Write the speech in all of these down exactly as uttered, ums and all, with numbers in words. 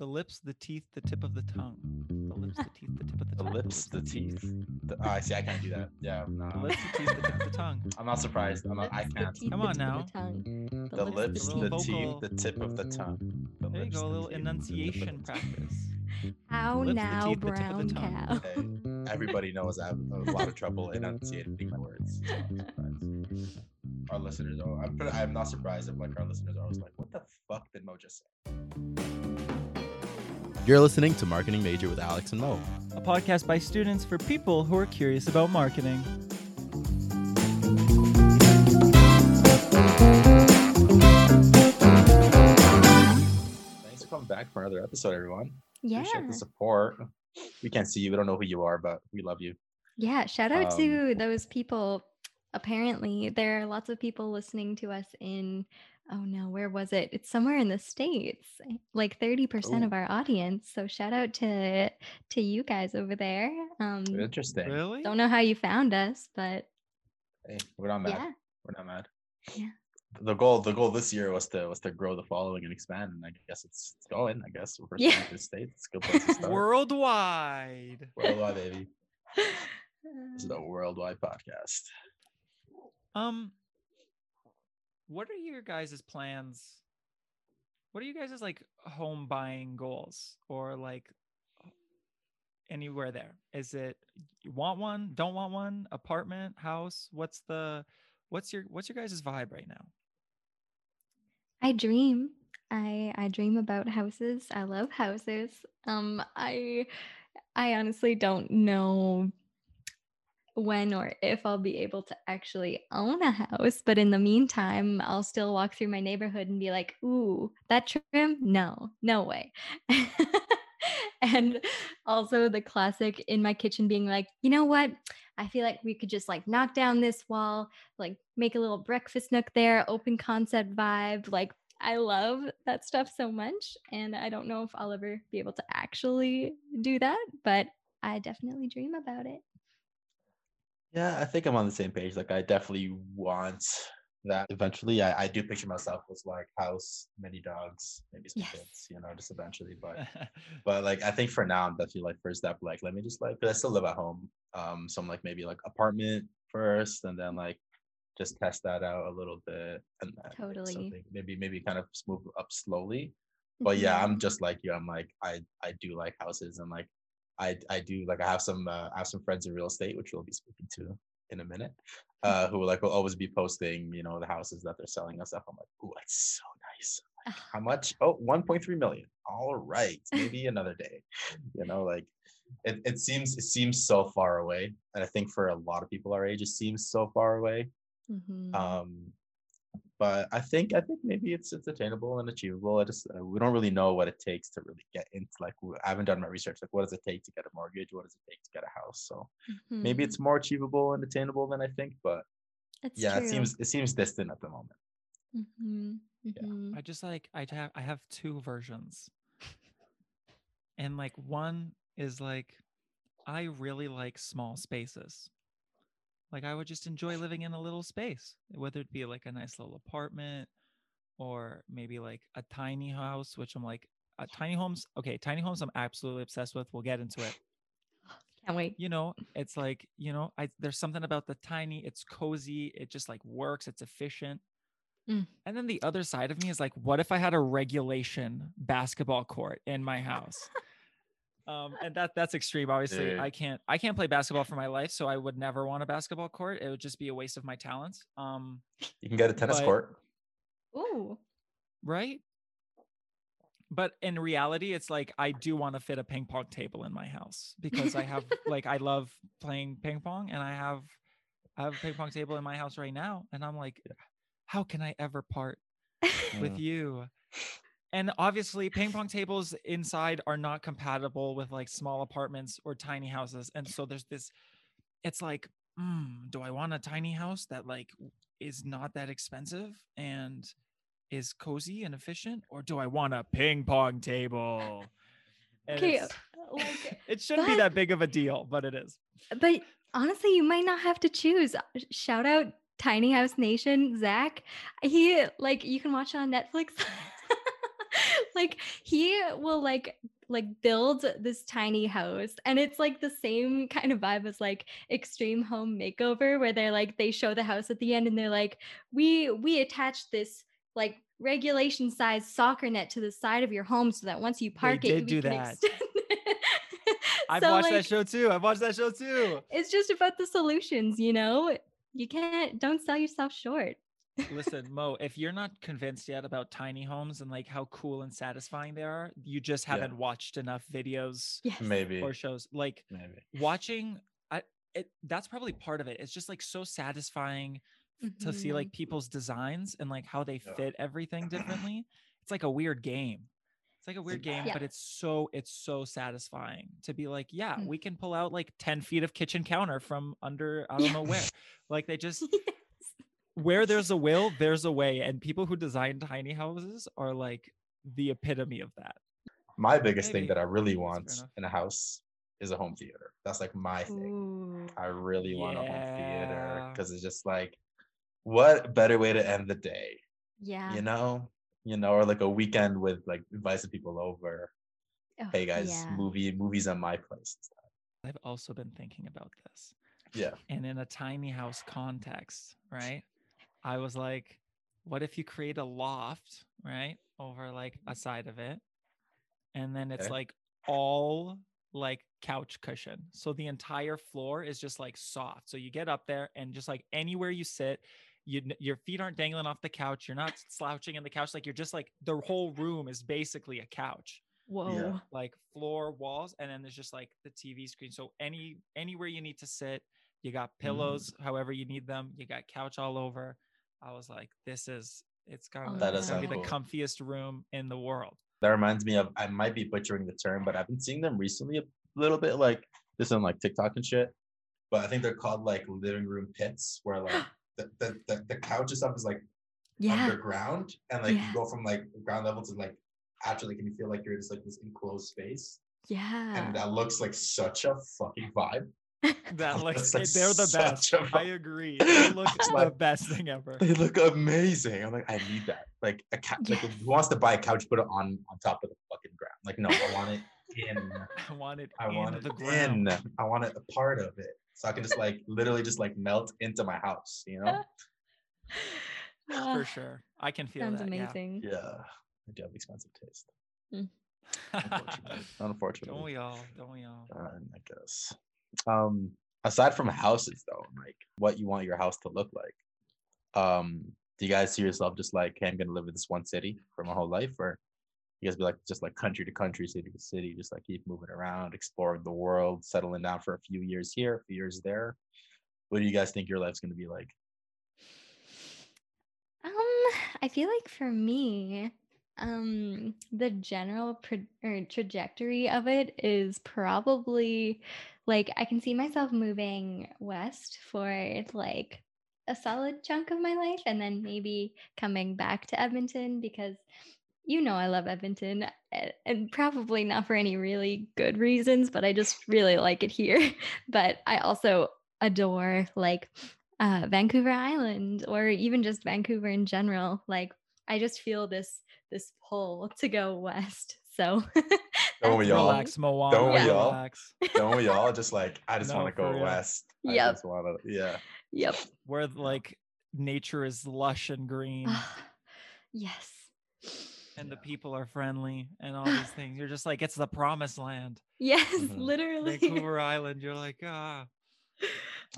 the lips, the teeth, the tip of the tongue. The lips, the teeth, the tip of the tongue. The lips, the teeth. The, oh, I see. I can't do that. Yeah. No. The lips, the teeth, the tip of the tongue. I'm not surprised. I'm not, I can't. Teeth, Come on now. The, the lips, the, the teeth, the tip of the tongue. The there lips, you go. A little enunciation practice. How now, brown cow. Hey, everybody knows I have a lot of trouble enunciating my words. So I'm surprised. Our listeners are. I'm, pretty, I'm not surprised if like our listeners are always like, what the fuck did Mo just say? You're listening to Marketing Major with Alex and Mo, a podcast by students for people who are curious about marketing. Thanks for coming back for another episode, everyone. Yeah. Appreciate the support. We can't see you. We don't know who you are, but we love you. Yeah. Shout out um, to those people. Apparently, there are lots of people listening to us in, oh no, where was it? It's somewhere in the States, like thirty percent Ooh. Of our audience. So shout out to to you guys over there. Um, Interesting. Really? Don't know how you found us, but. Hey, we're not mad. Yeah. We're not mad. Yeah. The goal, the goal this year was to was to grow the following and expand, and I guess it's going. I guess we're yeah. in the States. It's a good place to start. Worldwide. Worldwide, baby. This is a worldwide podcast. Um, what are your guys' plans? What are you guys' like home buying goals or like anywhere there? Is it you want one, don't want one, apartment, house? What's the, what's your, what's your guys' vibe right now? I dream. I, I dream about houses. I love houses. Um, I, I honestly don't know when or if I'll be able to actually own a house, but in the meantime, I'll still walk through my neighborhood and be like, ooh, that trim? No, no way. And also the classic in my kitchen being like, you know what? I feel like we could just like knock down this wall, like make a little breakfast nook there, open concept vibe. Like I love that stuff so much. And I don't know if I'll ever be able to actually do that, but I definitely dream about it. Yeah, I think I'm on the same page. Like, I definitely want that eventually. I, I do picture myself as like house, many dogs, maybe some yes. kids, you know, just eventually. But, but like, I think for now, I'm definitely like first step, like, let me just like, because I still live at home. Um, so I'm like, maybe like apartment first, and then like just test that out a little bit. And then totally. Something, maybe, maybe kind of move up slowly. But mm-hmm. yeah, I'm just like you. I'm like, I, I do like houses and like, I, I do like I have some uh, I have some friends in real estate, which we'll be speaking to in a minute, uh, who like will always be posting, you know, the houses that they're selling and stuff. I'm like, ooh, that's so nice. Like, how much? Oh, one point three million. All right, maybe another day. You know, like it, it seems it seems so far away, and I think for a lot of people our age, it seems so far away. Mm-hmm. Um, but I think I think maybe it's it's attainable and achievable. I just uh, we don't really know what it takes to really get into like I haven't done my research. Like, what does it take to get a mortgage? What does it take to get a house? So mm-hmm. maybe it's more achievable and attainable than I think. But it's yeah, true. it seems it seems distant at the moment. Mm-hmm. Mm-hmm. Yeah. I just like I have I have two versions, and like one is like I really like small spaces. Like I would just enjoy living in a little space, whether it be like a nice little apartment or maybe like a tiny house, which I'm like, uh, tiny homes. Okay. Tiny homes. I'm absolutely obsessed with. We'll get into it. Can't wait. You know, it's like, you know, I, there's something about the tiny, it's cozy. It just like works. It's efficient. Mm. And then the other side of me is like, what if I had a regulation basketball court in my house? Um, and that that's extreme. Obviously, Dude. I can't I can't play basketball for my life, so I would never want a basketball court. It would just be a waste of my talents. Um, you can get a tennis but, court. Ooh, right. But in reality, it's like I do want to fit a ping pong table in my house because I have like I love playing ping pong, and I have I have a ping pong table in my house right now, and I'm like, how can I ever part with you? And obviously ping pong tables inside are not compatible with like small apartments or tiny houses. And so there's this, it's like, mm, do I want a tiny house that like is not that expensive and is cozy and efficient? Or do I want a ping pong table? Okay, like, it shouldn't but, be that big of a deal, but it is. But honestly, you might not have to choose. Shout out Tiny House Nation, Zach. He like, you can watch it on Netflix. Like he will like like build this tiny house, and it's like the same kind of vibe as like Extreme Home Makeover, where they're like, they show the house at the end and they're like, we we attach this like regulation size soccer net to the side of your home so that once you park it, you can extend it. I've watched like, that show too. I've watched that show too. It's just about the solutions, you know? You can't, don't sell yourself short. Listen, Mo, if you're not convinced yet about tiny homes and like how cool and satisfying they are, you just haven't yeah. watched enough videos yes. maybe or shows. Like Maybe. watching, I, it, that's probably part of it. It's just like so satisfying mm-hmm. to see like people's designs and like how they yeah. fit everything differently. It's like a weird game. It's like a weird game, yeah. but it's so, it's so satisfying to be like, yeah, mm-hmm. we can pull out like ten feet of kitchen counter from under, I don't yeah. know where. Like they just... yeah. Where there's a will, there's a way. And people who design tiny houses are like the epitome of that. My biggest Maybe. thing that I really want in a house is a home theater. That's like my thing. Ooh, I really want yeah. a home theater because it's just like, what better way to end the day? Yeah. You know, you know, or like a weekend with like inviting people over. Oh, hey guys, yeah. movie, movies on my place. I've also been thinking about this. Yeah. And in a tiny house context, right? I was like, what if you create a loft, right, over like a side of it, and then it's okay. like all like couch cushion. So the entire floor is just like soft. So you get up there and just like anywhere you sit, you, your feet aren't dangling off the couch. You're not slouching in the couch. Like you're just like the whole room is basically a couch. Whoa. Yeah. Like floor, walls. And then there's just like the T V screen. So any anywhere you need to sit, you got pillows, mm. however you need them. You got couch all over. I was like, this is, it's gonna, that it's gonna be cool. the comfiest room in the world. That reminds me of, I might be butchering the term, but I've been seeing them recently a little bit like this on like TikTok and shit. But I think they're called like living room pits, where like the, the, the, the couch and stuff is like yeah. underground. And like yeah. you go from like ground level to like, actually can you feel like you're just like this enclosed space? Yeah. And that looks like such a fucking vibe. That looks like they're the best. A... I agree. They look like, the best thing ever. They look amazing. I'm like, I need that. Like a couch. Yes. Like, who wants to buy a couch? Put it on on top of the fucking ground. Like, no, I want it in. I want it. I want it the ground. In. I want it a part of it, so I can just like literally just like melt into my house. You know. Uh, For sure, I can feel sounds that. Sounds amazing. Yeah. yeah, I do have expensive taste. Mm. Unfortunately. Unfortunately. Don't we all? Don't we all? Uh, I guess. Um aside from houses though, like what you want your house to look like, um do you guys see yourself just like, hey, I'm gonna live in this one city for my whole life, or you guys be like just like country to country, city to city, just like keep moving around, exploring the world, settling down for a few years here, a few years there? What do you guys think your life's gonna be like? um I feel like for me, um the general pre- or trajectory of it is probably like I can see myself moving west for like a solid chunk of my life, and then maybe coming back to Edmonton, because you know I love Edmonton, and probably not for any really good reasons, but I just really like it here. But I also adore like uh Vancouver Island, or even just Vancouver in general. Like I just feel this this pull to go west. So don't we all relax, Moana. Don't yeah. we all relax. Don't we all just like, I just no, want to go real. west. Yep. I just wanna, yeah. Yep. Where like nature is lush and green. Yes. And yeah. the people are friendly and all these things. You're just like, it's the promised land. Yes, mm-hmm. literally. Vancouver Island. You're like, ah.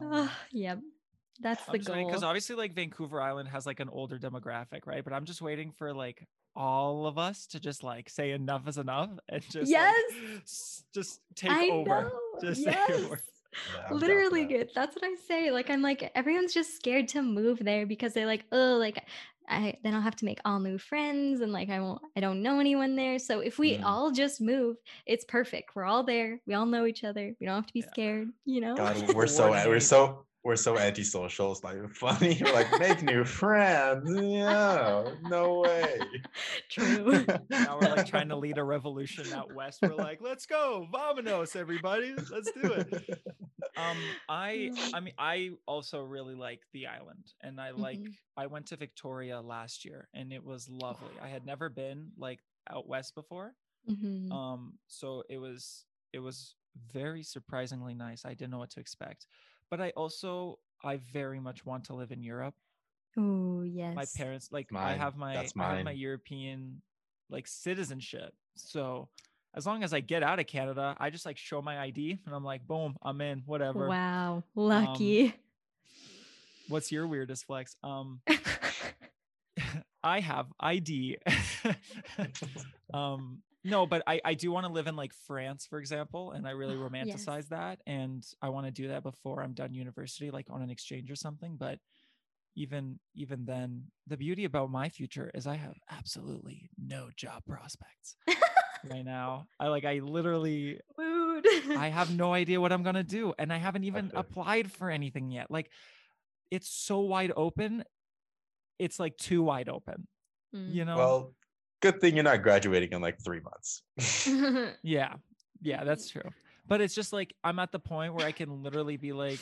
Oh, yep. That's the goal. Because obviously like Vancouver Island has like an older demographic, right? But I'm just waiting for like all of us to just like say enough is enough and just yes like, s- just take I over know. Just yes. take over. Yeah, literally good. That's what I say. Like I'm like, everyone's just scared to move there because they're like, oh, like I then I'll have to make all new friends, and like I won't I don't know anyone there. So if we mm. all just move, it's perfect. We're all there, we all know each other, we don't have to be yeah. scared, you know. God, we're so we're so We're so antisocial. It's not even funny. We're like, make new friends. Yeah, no way. True. Now we're like trying to lead a revolution out west. We're like, let's go, vamonos, everybody. Let's do it. Um, I, I mean, I also really like the island, and I like. Mm-hmm. I went to Victoria last year, and it was lovely. I had never been. Like out west before. Mm-hmm. Um, so it was, it was very surprisingly nice. I didn't know what to expect, but I also, I very much want to live in Europe. Oh yes. My parents, like mine. I have my, I have my European like citizenship. So as long as I get out of Canada, I just like show my I D and I'm like, boom, I'm in, whatever. Wow. Lucky. Um, what's your weirdest flex? Um, I have I D. um, no, but I, I do want to live in like France, for example. And I really romanticize yes. that. And I want to do that before I'm done university, like on an exchange or something. But even, even then, the beauty about my future is I have absolutely no job prospects right now. I like, I literally, Mood. I have no idea what I'm going to do. And I haven't even okay. applied for anything yet. Like it's so wide open. It's like too wide open, mm. you know? Well, good thing you're not graduating in like three months. yeah. Yeah, that's true. But it's just like, I'm at the point where I can literally be like,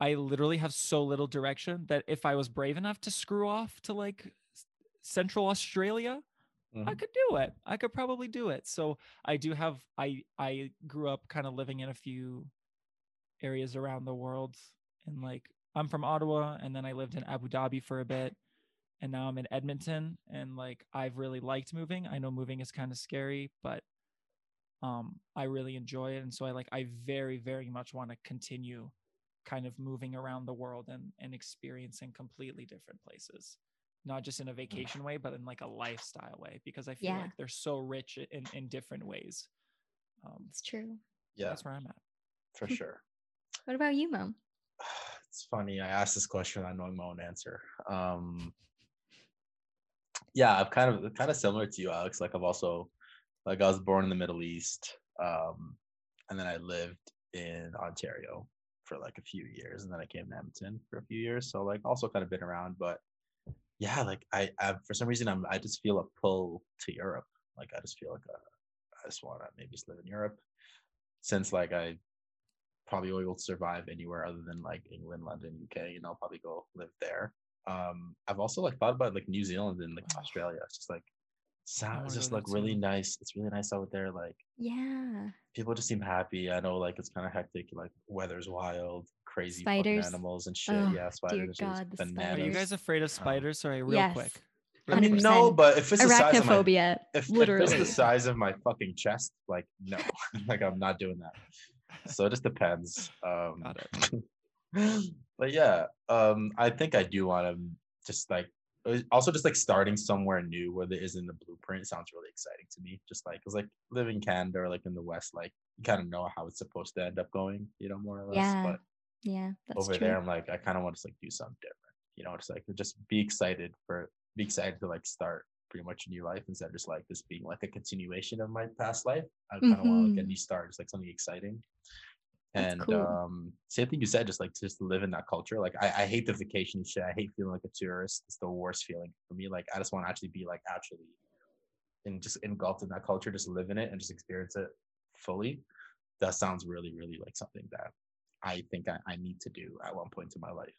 I literally have so little direction that if I was brave enough to screw off to like Central Australia, mm-hmm. I could do it. I could probably do it. So I do have, I, I grew up kind of living in a few areas around the world, and like, I'm from Ottawa, and then I lived in Abu Dhabi for a bit, and now I'm in Edmonton, and like I've really liked moving. I know moving is kind of scary, but um, I really enjoy it, and so I like I very, very much want to continue kind of moving around the world and and experiencing completely different places, not just in a vacation way, but in like a lifestyle way, because I feel yeah. like they're so rich in in different ways. Um, it's true. Yeah, that's where I'm at for sure. What about you, Mom? It's funny. I asked this question. I know my own answer. Um, yeah, I've kind of kind of similar to you, Alex. Like I've also, like I was born in the Middle East, um, and then I lived in Ontario for like a few years, and then I came to Edmonton for a few years. So like also kind of been around, but yeah, like I I've, for some reason I'm I just feel a pull to Europe. Like I just feel like a, I just want to maybe just live in Europe, since like I. probably will survive anywhere other than like England, London, U K, and I'll probably go live there. Um, I've also like thought about like New Zealand and like wow. Australia. It's just like sounds just like really nice. It's really nice out there. Like yeah, people just seem happy. I know like it's kind of hectic. Like weather's wild, crazy spiders, animals and shit. Oh, yeah, spiders. Dear God, the spiders. Are you guys afraid of spiders? Sorry, real yes. quick. I mean, no, but if it's the size of my, if, literally. if it's the size of my fucking chest, like no, like I'm not doing that. So it just depends. Um, Got it. But yeah, um, I think I do want to just like, also just like starting somewhere new where there isn't a blueprint sounds really exciting to me. Just like, cause like living in Canada or like in the West, like you kind of know how it's supposed to end up going, you know, more or less. Yeah. But yeah, that's over true. There, I'm like, I kind of want to just like do something different, you know, just like just be excited for, be excited to like start pretty much a new life instead of just like this being like a continuation of my past life. I kind of mm-hmm. want like a new start, just like something exciting. That's and cool. um same thing you said, just like just live in that culture. Like I, I hate the vacation shit. I hate feeling like a tourist. It's the worst feeling for me. Like I just want to actually be like actually and just engulfed in that culture, just live in it and just experience it fully. That sounds really, really like something that I think I, I need to do at one point in my life.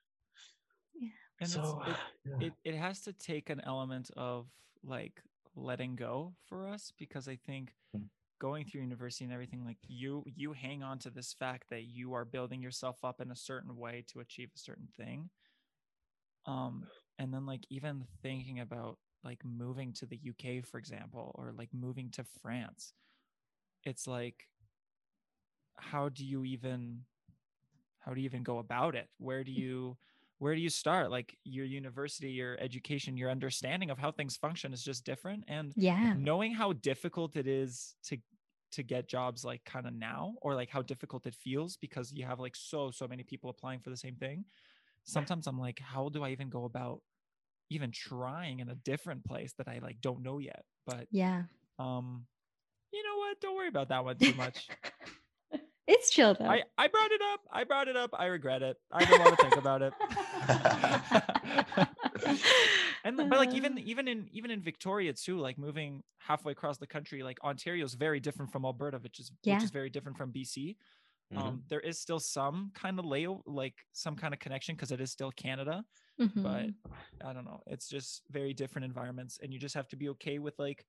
Yeah. And so, it's, it, yeah. it it has to take an element of like letting go for us, because I think going through university and everything, like you you hang on to this fact that you are building yourself up in a certain way to achieve a certain thing, um and then like even thinking about like moving to the U K, for example, or like moving to France, it's like how do you even how do you even go about it? Where do you Where do you start? Like your university, your education, your understanding of how things function is just different. And yeah. knowing how difficult it is to to get jobs like kind of now, or like how difficult it feels because you have like so, so many people applying for the same thing. Sometimes I'm like, how do I even go about even trying in a different place that I like don't know yet? But yeah, um, you know what? Don't worry about that one too much. It's chill though. I, I brought it up. I brought it up. I regret it. I don't want to think about it. And but like even even in even in Victoria too, like moving halfway across the country, like Ontario is very different from Alberta, which is yeah. which is very different from B C. Mm-hmm. Um, there is still some kind of layover, like some kind of connection, because it is still Canada. Mm-hmm. But I don't know. It's just very different environments, and you just have to be okay with like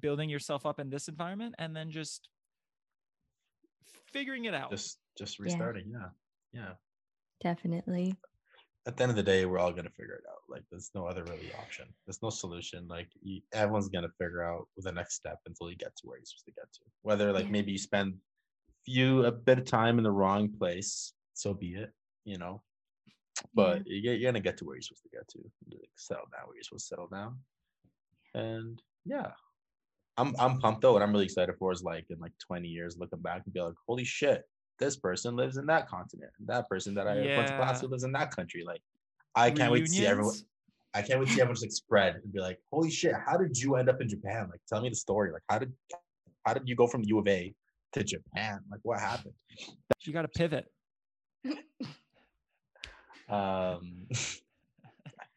building yourself up in this environment and then just figuring it out. Just just restarting. Yeah. Yeah. yeah. Definitely. At the end of the day, we're all going to figure it out. Like, there's no other really option. There's no solution. Like, you, everyone's going to figure out the next step until you get to where you're supposed to get to. Whether, like, yeah. maybe you spend few a bit of time in the wrong place, so be it, you know. But yeah. you're, you're going to get to where you're supposed to get to. Like, settle down where you're supposed to settle down. And, yeah. I'm I'm pumped, though. What I'm really excited for is, like, in, like, twenty years, looking back and be like, holy shit. This person lives in that continent. That person that I yeah. went to class with lives in that country. Like, I can't Reunions. wait to see everyone. I can't wait to see everyone's like spread and be like, holy shit, how did you end up in Japan? Like, tell me the story. Like, how did how did you go from U of A to Japan? Like, what happened? You got to pivot. Um,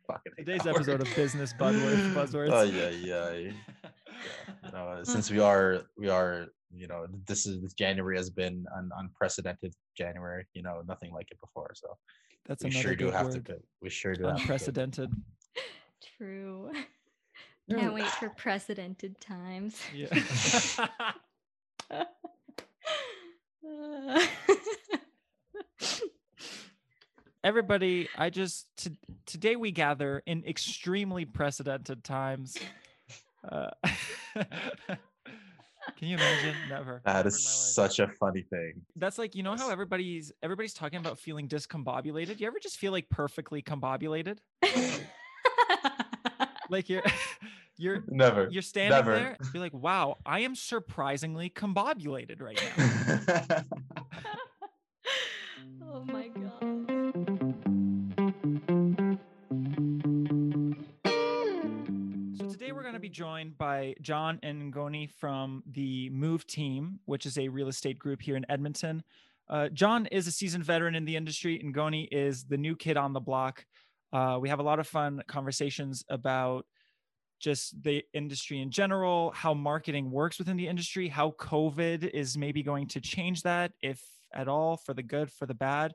fucking today's hour. episode of Business Buzzwords. Buzzwords. Oh yeah, yeah. yeah. yeah. No, since we are we are. you know, this is this January has been an unprecedented January, you know, nothing like it before. So that's we sure do have word. to we sure do unprecedented. Have to True. Can't no. wait for precedented times. Yeah. Everybody, I just t- today we gather in extremely precedented times. Uh Can you imagine? Never. That Never is such a funny thing. That's like, you know how everybody's everybody's talking about feeling discombobulated? You ever just feel like perfectly combobulated? Like you're you're never you're standing Never. there and be like, wow, I am surprisingly combobulated right now. Oh my God. Be joined by John and Ngoni from the Move Team, which is a real estate group here in Edmonton. Uh, John is a seasoned veteran in the industry, and Ngoni is the new kid on the block. Uh, we have a lot of fun conversations about just the industry in general, how marketing works within the industry, how COVID is maybe going to change that, if at all, for the good, for the bad.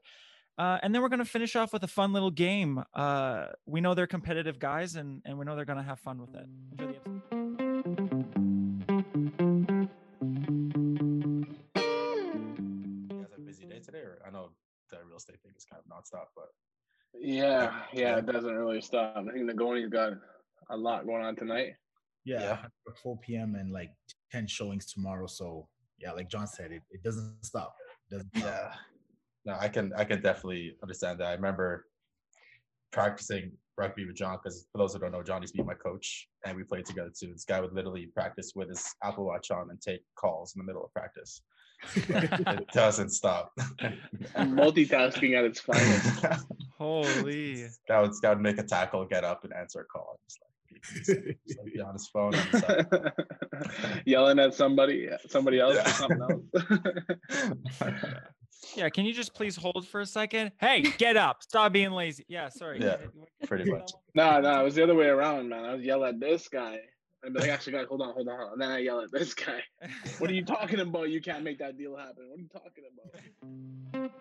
Uh, and then we're going to finish off with a fun little game. Uh, we know they're competitive guys, and, and we know they're going to have fun with it. Enjoy the episode. You guys have a busy day today? Or I know the real estate thing is kind of nonstop, but... Yeah, yeah, it doesn't really stop. I think Ngoni's got a lot going on tonight. Yeah, yeah. four p.m. and like ten showings tomorrow. So, yeah, like John said, it, it doesn't stop. It doesn't stop. Yeah. No, I can I can definitely understand that. I remember practicing rugby with John, because for those who don't know, John used to be my coach, and we played together too. This guy would literally practice with his Apple Watch on and take calls in the middle of practice. It doesn't stop. Multitasking at its finest. Holy. That would, that would make a tackle, get up, and answer a call. Just like, just like be on his phone. On his phone. Yelling at somebody, somebody else yeah. or something else. Yeah, can you just please hold for a second? Hey, get up. Stop being lazy. Yeah, sorry. Yeah, pretty much. No, no, it was the other way around, man. I would yell at this guy. I'd be like, actually, guys, hold on, hold on. And then I yell at this guy. What are you talking about? You can't make that deal happen. What are you talking about?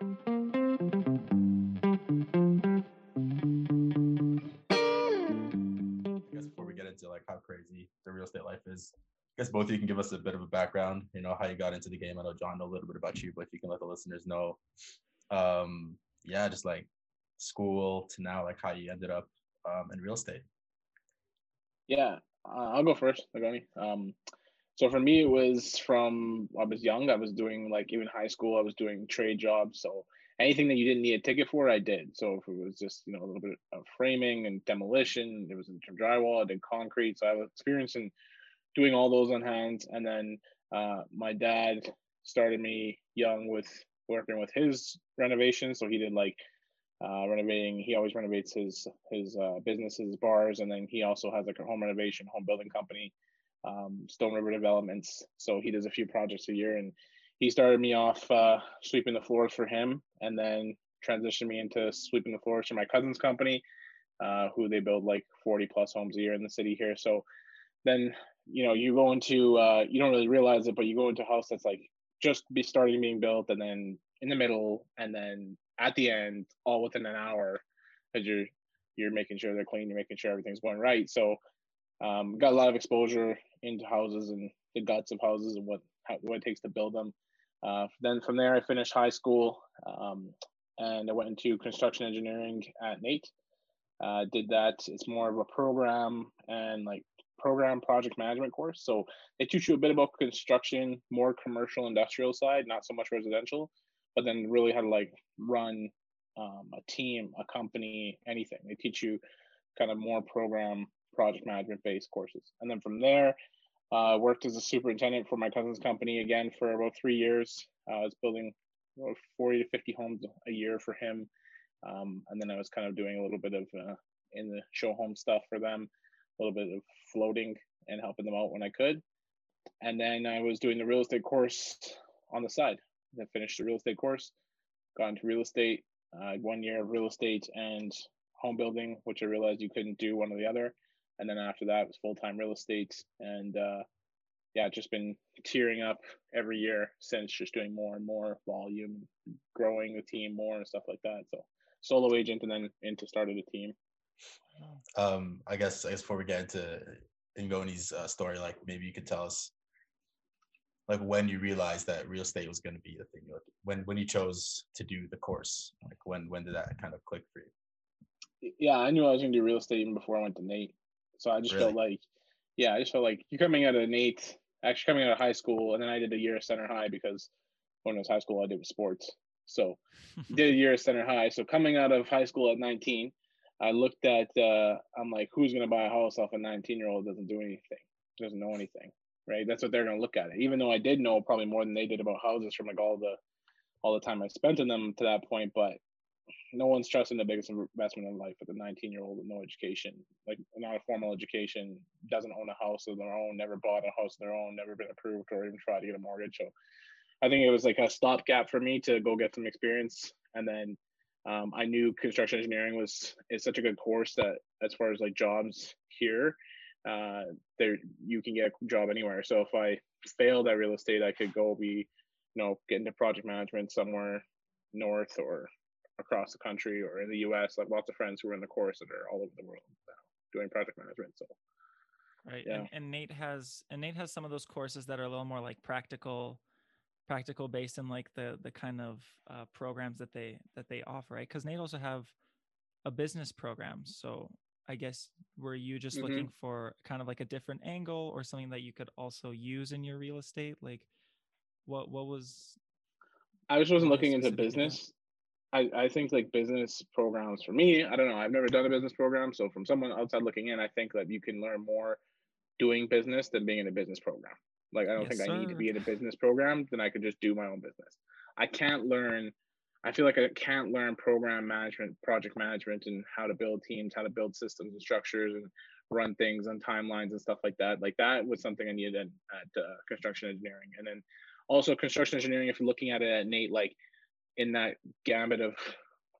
I guess before we get into like how crazy the real estate life is, I guess both of you can give us a bit of a background, you know, how you got into the game. I know John knows a little bit about you, but if you can let the listeners know, um, yeah, just like school to now, like how you ended up um, in real estate. Yeah, uh, I'll go first, Ngoni. Um, so for me, it was from, I was young, I was doing like even high school, I was doing trade jobs. So anything that you didn't need a ticket for, I did. So if it was just, you know, a little bit of framing and demolition, it was in drywall, I did concrete. So I was experiencing doing all those on hands. And then uh, my dad started me young with working with his renovations. So he did like uh, renovating. He always renovates his his uh, businesses, bars. And then he also has like a home renovation, home building company, um, Stone River Developments. So he does a few projects a year. And he started me off uh, sweeping the floors for him, and then transitioned me into sweeping the floors for my cousin's company, uh, who they build like forty plus homes a year in the city here. So then, you know, you go into, uh, you don't really realize it, but you go into a house that's like just be starting being built, and then in the middle, and then at the end, all within an hour, because you're, you're making sure they're clean, you're making sure everything's going right. So Um, got a lot of exposure into houses and the guts of houses and what, how, what it takes to build them. Uh, then from there, I finished high school um, and I went into construction engineering at N A I T. Uh, did that. It's more of a program and like program project management course. So they teach you a bit about construction, more commercial industrial side, not so much residential, but then really how to like run um, a team, a company, anything. They teach you kind of more program project management based courses. And then from there, uh, worked as a superintendent for my cousin's company again for about three years. Uh, I was building forty to fifty homes a year for him. Um, and then I was kind of doing a little bit of uh, in the show home stuff for them, a little bit of floating and helping them out when I could. And then I was doing the real estate course on the side. I finished the real estate course, got into real estate, uh, one year of real estate and home building, which I realized you couldn't do one or the other. And then after that, it was full-time real estate. And uh, yeah, just been tearing up every year since, just doing more and more volume, growing the team more and stuff like that. So solo agent and then into started a team. Um, I guess I guess before we get into Ngoni's uh, story, like maybe you could tell us like when you realized that real estate was going to be the thing, like when, when you chose to do the course, like when, when did that kind of click for you? Yeah, I knew I was going to do real estate even before I went to N A I T. So I just really? felt like, yeah, I just felt like you're coming out of N A I T, actually coming out of high school. And then I did a year of Center High because when I was high school, I did sports. So did a year at Center High. So coming out of high school at nineteen, I looked at, uh, I'm like, who's going to buy a house off a nineteen-year-old doesn't do anything, doesn't know anything, right? That's what they're going to look at it. Even though I did know probably more than they did about houses from like all the all the time I spent in them to that point, but no one's trusting the biggest investment in life with a nineteen-year-old with no education, like not a formal education, doesn't own a house of their own, never bought a house of their own, never been approved or even tried to get a mortgage. So I think it was like a stopgap for me to go get some experience. And then um, I knew construction engineering was is such a good course that as far as like jobs here, uh, there you can get a job anywhere. So if I failed at real estate, I could go be, you know, get into project management somewhere north or across the country or in the U S. Like lots of friends who are in the course that are all over the world now doing project management. So right, yeah. and, and Nate has and Nate has some of those courses that are a little more like practical. practical based in like the the kind of uh, programs that they that they offer, right? Because N A I T also have a business program. So I guess were you just mm-hmm. looking for kind of like a different angle or something that you could also use in your real estate? Like what what was? I just wasn't looking into business. I, I think like business programs for me, I don't know. I've never done a business program. So from someone outside looking in, I think that you can learn more doing business than being in a business program. Like, I don't yes, think I sir. need to be in a business program, then I could just do my own business. I can't learn, I feel like I can't learn program management, project management, and how to build teams, how to build systems and structures and run things on timelines and stuff like that. Like that was something I needed at uh, construction engineering. And then also construction engineering, if you're looking at it at N A I T, like in that gamut of,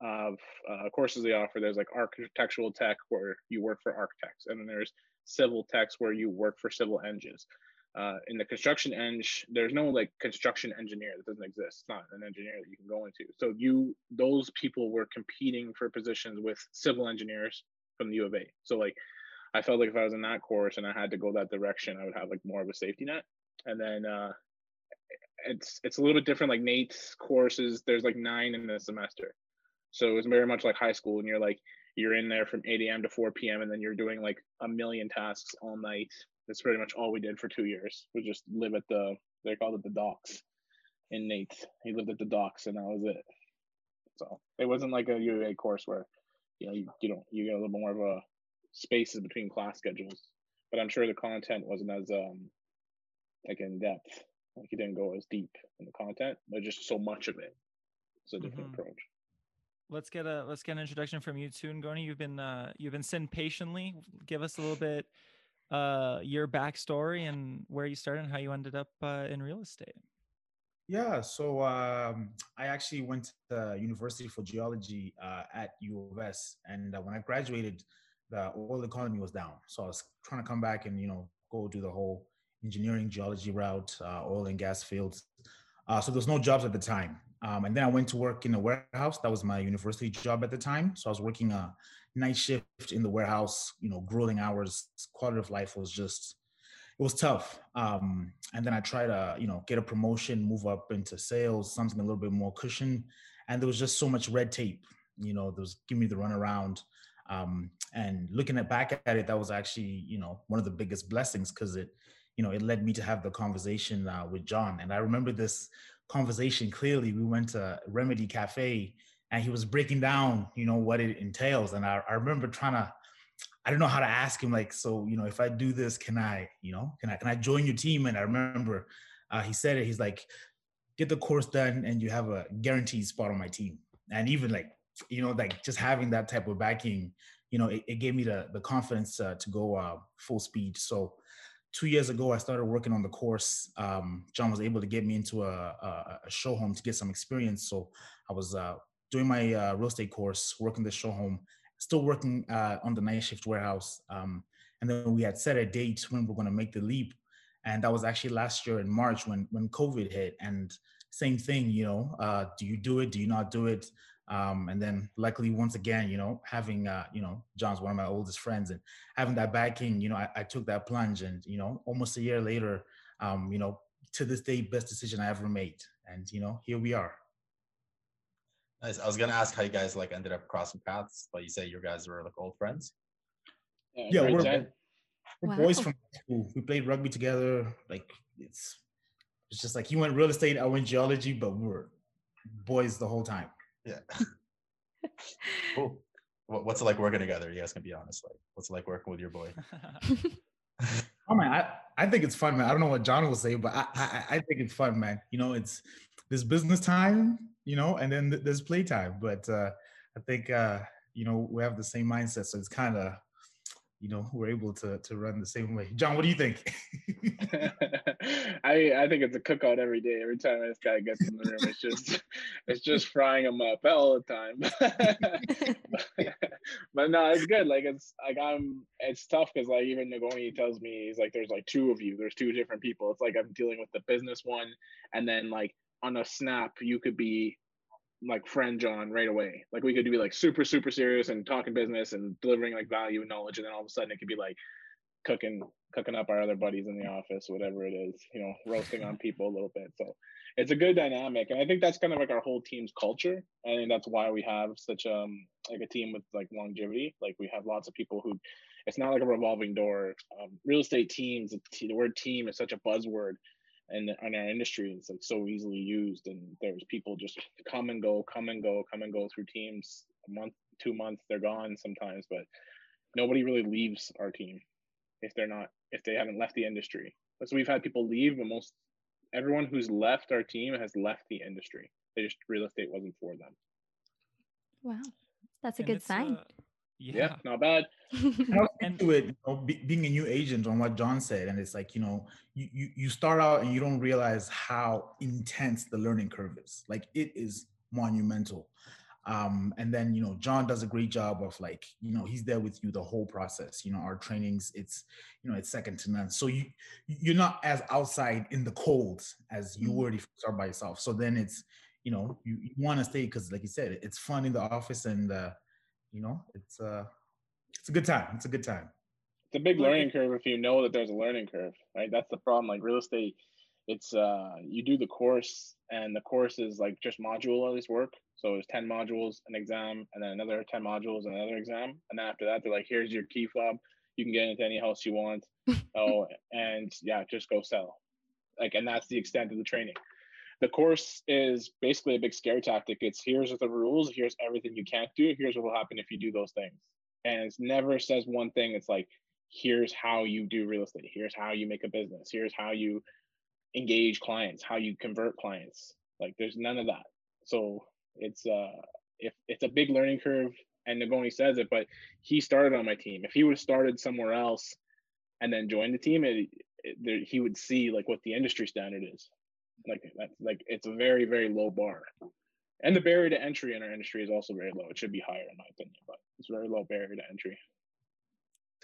of uh, courses they offer, there's like architectural tech where you work for architects. And then there's civil techs where you work for civil engineers. Uh, in the construction eng, there's no like construction engineer that doesn't exist. It's not an engineer that you can go into. So you, those people were competing for positions with civil engineers from the U of A. So like, I felt like if I was in that course and I had to go that direction, I would have like more of a safety net. And then uh, it's it's a little bit different. Like Nate's courses, there's like nine in the semester. So it was very much like high school, and you're like you're in there from eight A M to four P M and then you're doing like a million tasks all night. That's pretty much all we did for two years. We just live at the, they called it the docks in N A I T. He lived at the docks and that was it. So it wasn't like a U of A course where, you know, you, you don't, you get a little bit more of a spaces between class schedules, but I'm sure the content wasn't as, um, like in depth, like you didn't go as deep in the content, but just so much of it. It's a different mm-hmm. approach. Let's get a, let's get an introduction from you too. Ngoni, you've been, uh, you've been sitting patiently. Give us a little bit. Uh, your backstory and where you started and how you ended up uh, in real estate. Yeah, so um, I actually went to university for geology uh, at U of S, and uh, when I graduated, the oil economy was down. So I was trying to come back and you know go do the whole engineering geology route, uh, oil and gas fields. Uh, so there's no jobs at the time. Um, and then I went to work in a warehouse. That was my university job at the time. So I was working a night shift in the warehouse, you know, grueling hours. Quality of life was just, it was tough. Um, and then I tried to, you know, get a promotion, move up into sales, something a little bit more cushion. And there was just so much red tape, you know, there was give me the runaround. Um, and looking at back at it, that was actually, you know, one of the biggest blessings because it, you know, it led me to have the conversation uh, with John. And I remember this conversation clearly. We went to Remedy Cafe and he was breaking down, you know, what it entails. And I, I remember trying to, I don't know how to ask him, like, so, you know, if I do this, can I, you know, can I, can I join your team? And I remember uh, he said it, he's like, get the course done and you have a guaranteed spot on my team. And even like, you know, like just having that type of backing, you know, it, it gave me the, the confidence uh, to go uh, full speed. So two years ago, I started working on the course. Um, John was able to get me into a, a, a show home to get some experience. So I was uh, doing my uh, real estate course, working the show home, still working uh, on the night shift warehouse. Um, and then we had set a date when we're going to make the leap. And that was actually last year in March when, when COVID hit. And same thing, you know, uh, do you do it? Do you not do it? Um, and then luckily, once again, you know, having, uh, you know, John's one of my oldest friends and having that backing, you know, I, I took that plunge and, you know, almost a year later, um, you know, to this day, best decision I ever made. And, you know, here we are. Nice. I was going to ask how you guys like ended up crossing paths, but you say you guys were like old friends. Yeah, yeah we're, we're wow. boys from school. We played rugby together. Like it's, it's just like you went real estate, I went geology, but we were boys the whole time. Yeah. Cool. What's it like working together? You guys can be honest. Like, what's it like working with your boy? Oh man, I, I think it's fun, man. I don't know what John will say, but I, I I think it's fun, man. You know, it's there's business time, you know, and then there's playtime. But uh, I think uh, you know we have the same mindset, so it's kind of, you know, we're able to to run the same way. John, what do you think? I I think it's a cookout every day. Every time this guy gets in the room, it's just it's just frying him up all the time. But no, it's good. Like it's like I'm. It's tough because like even Nagoni tells me he's like, there's like two of you. There's two different people. It's like I'm dealing with the business one, and then like on a snap, you could be like friend John right away. Like we could be like super, super serious and talking business and delivering like value and knowledge. And then all of a sudden it could be like cooking, cooking up our other buddies in the office, whatever it is, you know, roasting on people a little bit. So it's a good dynamic. And I think that's kind of like our whole team's culture. I think that's why we have such um like a team with like longevity. Like we have lots of people who, it's not like a revolving door. Um, real estate teams, the word team is such a buzzword in, in our industry, and it's like so easily used, and there's people just come and go come and go come and go through teams. A month, two months, they're gone sometimes, but nobody really leaves our team if they're not if they haven't left the industry. So we've had people leave, but most everyone who's left our team has left the industry. They just, real estate wasn't for them. Wow, that's a and good sign. uh... Yeah. yeah, not bad. And to it, you know, be, being a new agent on what John said, and it's like, you know, you, you you start out and you don't realize how intense the learning curve is. Like it is monumental. Um, and then, you know, John does a great job of like, you know, he's there with you the whole process. You know, our trainings, it's, you know, it's second to none. So you you're not as outside in the cold as you were if you start by yourself. So then it's, you know, you, you want to stay because, like you said, it's fun in the office and. Uh, You know, it's uh it's a good time. It's a good time. It's a big learning curve if you know that there's a learning curve, right? That's the problem. Like real estate, it's uh you do the course and the course is like just modularized work. So it's ten modules, an exam, and then another ten modules, another exam. And then after that, they're like, here's your key fob. You can get into any house you want. Oh, and yeah, just go sell. Like, and that's the extent of the training. The course is basically a big scare tactic. It's here's the rules, here's everything you can't do, here's what will happen if you do those things. And it never says one thing. It's like, here's how you do real estate. Here's how you make a business. Here's how you engage clients, how you convert clients. Like there's none of that. So it's, uh, if, it's a big learning curve, and Nagoni says it, but he started on my team. If he would have started somewhere else and then joined the team, it, it, there, he would see like what the industry standard is. Like that's like it's a very very low bar, and the barrier to entry in our industry is also very low. It should be higher in my opinion, but it's a very low barrier to entry.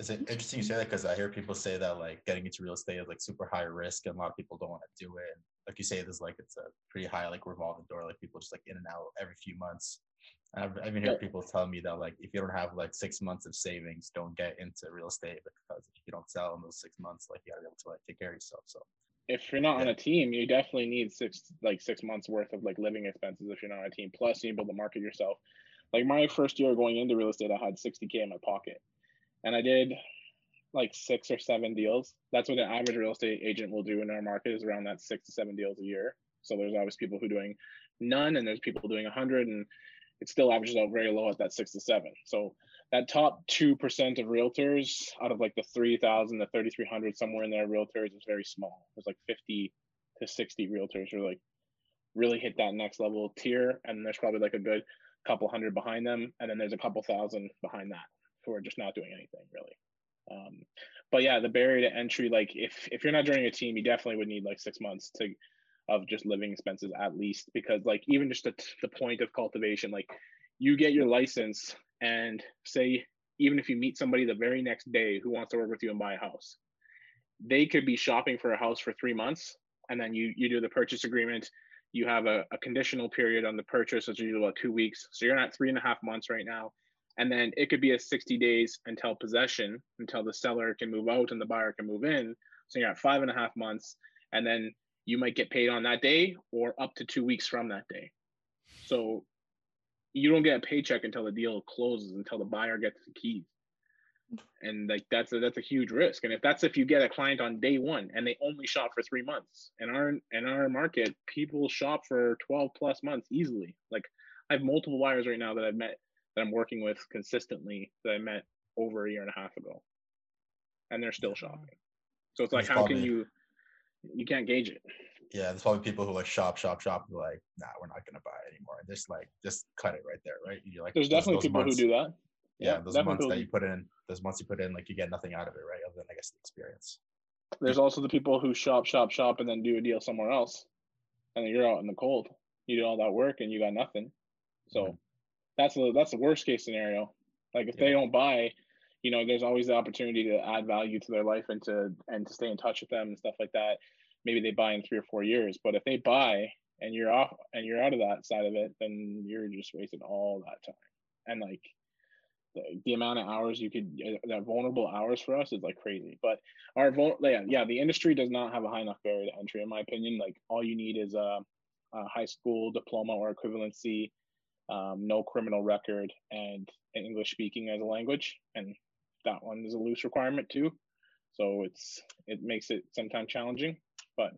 It's interesting you say that because I hear people say that like getting into real estate is like super high risk and a lot of people don't want to do it. like you say, there's like, it's a pretty high, like revolving door, like people just like in and out every few months. I've, I've been hearing people tell me that like, if you don't have like six months of savings, don't get into real estate, because if you don't sell in those six months, like you gotta be able to like take care of yourself. So if you're not yeah. on a team, you definitely need six, like six months worth of like living expenses. If you're not on a team, plus you need to be able to market yourself. Like my first year going into real estate, I had sixty K in my pocket and I did like six or seven deals. That's what an average real estate agent will do in our market, is around that six to seven deals a year. So there's always people who doing none, and there's people doing a hundred, and it still averages out very low at that six to seven. So that top two percent of realtors out of like the three thousand, the thirty-three hundred, somewhere in there, realtors is very small. There's like fifty to sixty realtors who like really hit that next level tier. And there's probably like a good couple hundred behind them. And then there's a couple thousand behind that who are just not doing anything really. Um, but yeah, the barrier to entry, like if, if you're not joining a team, you definitely would need like six months to of just living expenses at least, because like even just the, the point of cultivation, like you get your license and say, even if you meet somebody the very next day who wants to work with you and buy a house, they could be shopping for a house for three months. And then you, you do the purchase agreement. You have a, a conditional period on the purchase, which is about two weeks. So you're at three and a half months right now. And then it could be a sixty days until possession, until the seller can move out and the buyer can move in. So you're at five and a half months. And then you might get paid on that day or up to two weeks from that day. So you don't get a paycheck until the deal closes, until the buyer gets the keys. And like that's a, that's a huge risk. And if that's if you get a client on day one and they only shop for three months. In our, in our market, people shop for twelve plus months easily. Like I have multiple buyers right now that I've met, that I'm working with consistently, that I met over a year and a half ago, and they're still shopping. So it's like, that's how funny. Can you, you can't gauge it. Yeah, there's probably people who like shop, shop, shop, and like, nah, we're not gonna buy it anymore. And just like, just cut it right there, right? You like, there's definitely people months, who do that. Yeah, yeah, those months that you put in, those months you put in, like you get nothing out of it, right? Other than I guess the experience. There's also the people who shop, shop, shop, and then do a deal somewhere else, and then you're out in the cold. You did all that work and you got nothing. So. Mm-hmm. That's the that's the worst case scenario. Like if yeah. they don't buy, you know, there's always the opportunity to add value to their life and to and to stay in touch with them and stuff like that. Maybe they buy in three or four years, but if they buy and you're off and you're out of that side of it, then you're just wasting all that time. And like the, the amount of hours you could, that vulnerable hours for us is like crazy. But our yeah yeah the industry does not have a high enough barrier to entry, in my opinion. Like all you need is a, a high school diploma or equivalency. Um, no criminal record, and English speaking as a language, and that one is a loose requirement too. So it's it makes it sometimes challenging, but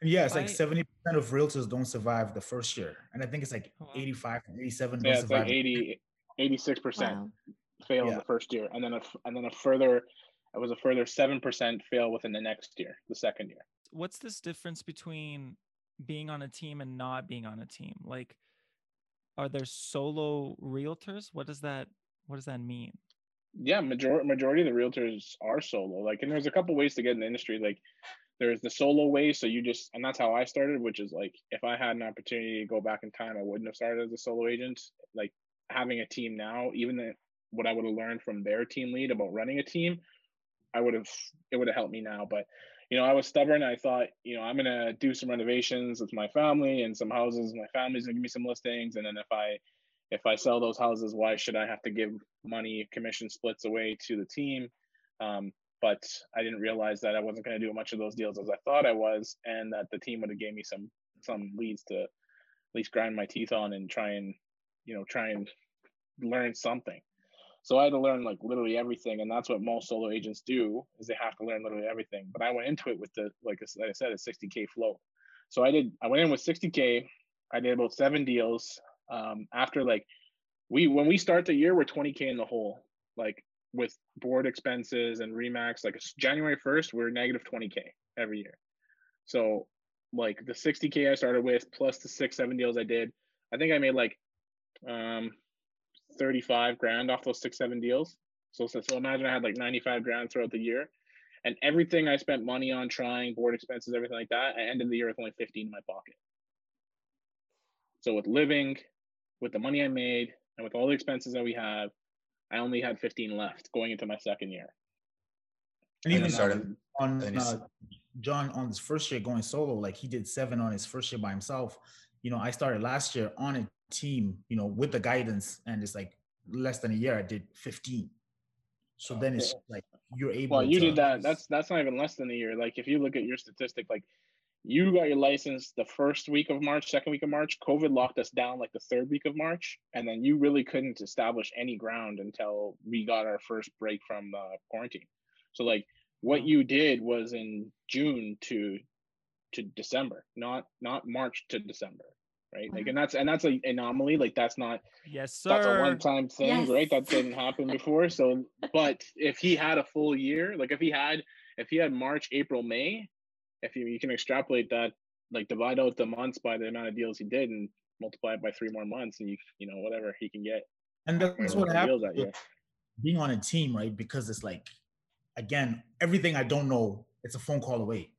yeah, it's like seventy percent of realtors don't survive the first year, and I think it's like eighty-five, eighty-seven. Yeah, it's like eighty, eighty-six percent wow. fail yeah. in the first year, and then a and then a further it was a further seven percent fail within the next year, the second year. What's this difference between being on a team and not being on a team? Like, are there solo realtors? What does that what does that mean? Yeah, majority majority of the realtors are solo. Like, and there's a couple ways to get in the industry. Like, there's the solo way, so you just, and that's how I started, which is like, if I had an opportunity to go back in time, I wouldn't have started as a solo agent. Like, having a team now, even the, what I would have learned from their team lead about running a team, I would have it would have helped me now. But you know, I was stubborn. I thought, you know, I'm going to do some renovations with my family and some houses. My family's going to give me some listings. And then if I, if I sell those houses, why should I have to give money, commission splits away to the team? Um, but I didn't realize that I wasn't going to do much of those deals as I thought I was, and that the team would have gave me some, some leads to at least grind my teeth on and try and, you know, try and learn something. So I had to learn like literally everything, and that's what most solo agents do, is they have to learn literally everything. But I went into it with the, like I said, a sixty K flow. So I did, I went in with sixty K. I did about seven deals. Um, after like, we, when we start the year, we're twenty K in the hole, like with board expenses and Remax. Like January first, we're negative twenty K every year. So like the sixty K I started with, plus the six, seven deals I did, I think I made like, um, thirty-five grand off those six, seven deals. So, so, so imagine I had like ninety-five grand throughout the year, and everything I spent money on trying, board expenses, everything like that, I ended the year with only fifteen in my pocket. So with living, with the money I made, and with all the expenses that we have, I only had fifteen left going into my second year. And, and even started on, uh, John on his first year going solo, like he did seven on his first year by himself. You know, I started last year on a team, you know, with the guidance, and it's like less than a year, I did fifteen. So then it's like you're able. Well, you to, did that. That's that's not even less than a year. Like if you look at your statistic, like you got your license the first week of March, second week of March. COVID locked us down like the third week of March, and then you really couldn't establish any ground until we got our first break from uh, quarantine. So like what you did was in June to to December, not not March to December. Right, like, and that's and that's an anomaly. Like, that's not yes, sir. That's a one-time thing, yes. Right? That didn't happen before. So, but if he had a full year, like if he had if he had March, April, May, if you you can extrapolate that, like divide out the months by the amount of deals he did, and multiply it by three more months, and you you know whatever he can get. And that's what happens with being on a team, right? Because it's like, again, everything I don't know, it's a phone call away.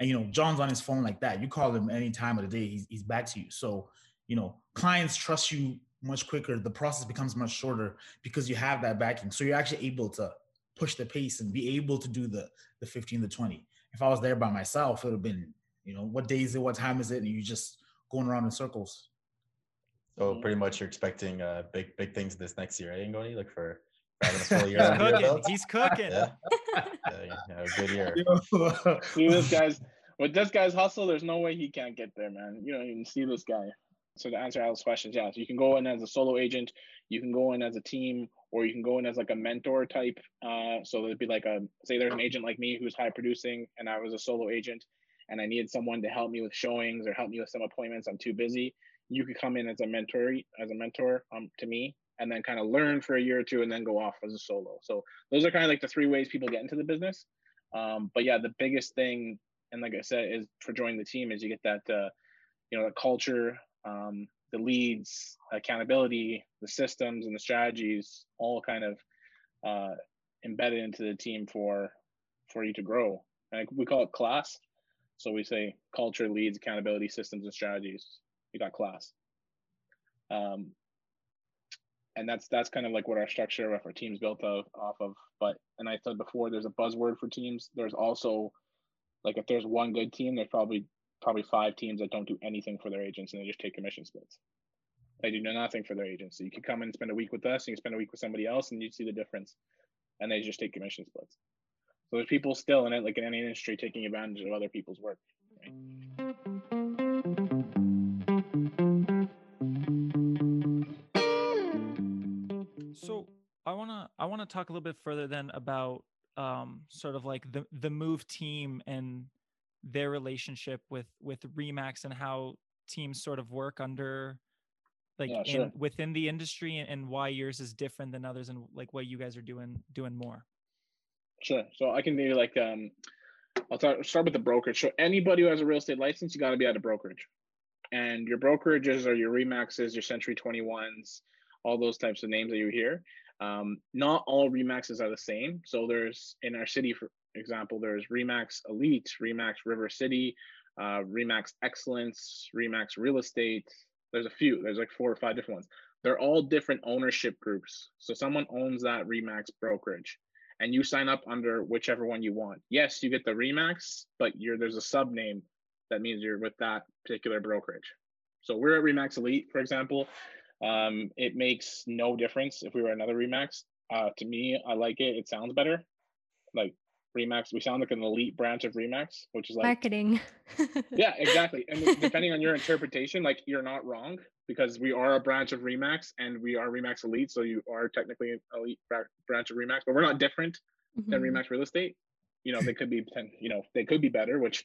And, you know, John's on his phone like that. You call him any time of the day, he's, he's back to you. So, you know, clients trust you much quicker. The process becomes much shorter because you have that backing. So you're actually able to push the pace and be able to do the, the fifteen, the twenty. If I was there by myself, it would have been, you know, what day is it? What time is it? And you're just going around in circles. So pretty much you're expecting uh, big, big things this next year, right, Ngoni? Like for... He's cooking. He's cooking. Yeah. Yeah, yeah, good year. See this guy's with this guy's hustle. There's no way he can't get there, man. You don't even see this guy. So to answer Al's questions, yeah, so you can go in as a solo agent, you can go in as a team, or you can go in as like a mentor type. Uh, so it'd be like a say there's an agent like me who's high producing, and I was a solo agent, and I needed someone to help me with showings or help me with some appointments. I'm too busy. You could come in as a mentor, as a mentor um, to me. And then kind of learn for a year or two and then go off as a solo. So those are kind of like the three ways people get into the business. Um, but yeah, the biggest thing, and like I said, is for joining the team is you get that, uh, you know, the culture, um, the leads, accountability, the systems and the strategies all kind of uh, embedded into the team for, for you to grow. And we call it class. So we say culture, leads, accountability, systems and strategies. You got class. Um, And that's that's kind of like what our structure of our team's built off, off of. But, and I said before, there's a buzzword for teams. There's also, like if there's one good team, there's probably probably five teams that don't do anything for their agents and they just take commission splits. They do nothing for their agents. So you can come in and spend a week with us and you can spend a week with somebody else and you see the difference. And they just take commission splits. So there's people still in it, like in any industry, taking advantage of other people's work. Right? I want to I want to talk a little bit further then about um, sort of like the the Move team and their relationship with with Remax and how teams sort of work under like yeah, sure. in, within the industry and, and why yours is different than others and like what you guys are doing doing more. Sure. So I can do like um, I'll start start with the brokerage. So anybody who has a real estate license, you got to be at a brokerage, and your brokerages are your Remaxes, your Century twenty-ones, all those types of names that you hear. Um, not all Remaxes are the same. So there's in our city, for example, there's Remax Elite, Remax River City, uh, Remax Excellence, Remax Real Estate. There's a few, there's like four or five different ones. They're all different ownership groups. So someone owns that Remax brokerage and you sign up under whichever one you want. Yes, you get the Remax, but you're, there's a sub name that means you're with that particular brokerage. So we're at Remax Elite, for example. Um, it makes no difference if we were another Remax. Uh, to me, I like it. It sounds better. Like Remax, we sound like an elite branch of Remax, which is like marketing. Yeah, exactly. And depending on your interpretation, like you're not wrong because we are a branch of Remax and we are Remax Elite. So you are technically an elite branch of Remax, but we're not different mm-hmm. than Remax Real Estate. You know, they could be, you know, they could be better, which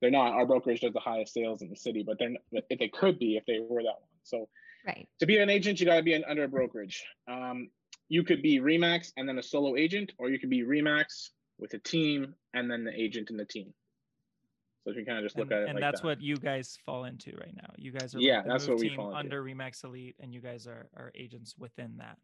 they're not. Our brokerage does the highest sales in the city, but they're not, if they could be, if they were that one. So right. To be an agent, you got to be an, under a brokerage. Um, you could be Remax and then a solo agent, or you could be Remax with a team and then the agent and the team. So if you kind of just look and, at it, and like that's that. What you guys fall into right now. You guys are yeah, like the that's Move what we team fall into. Under Remax Elite, and you guys are are agents within that.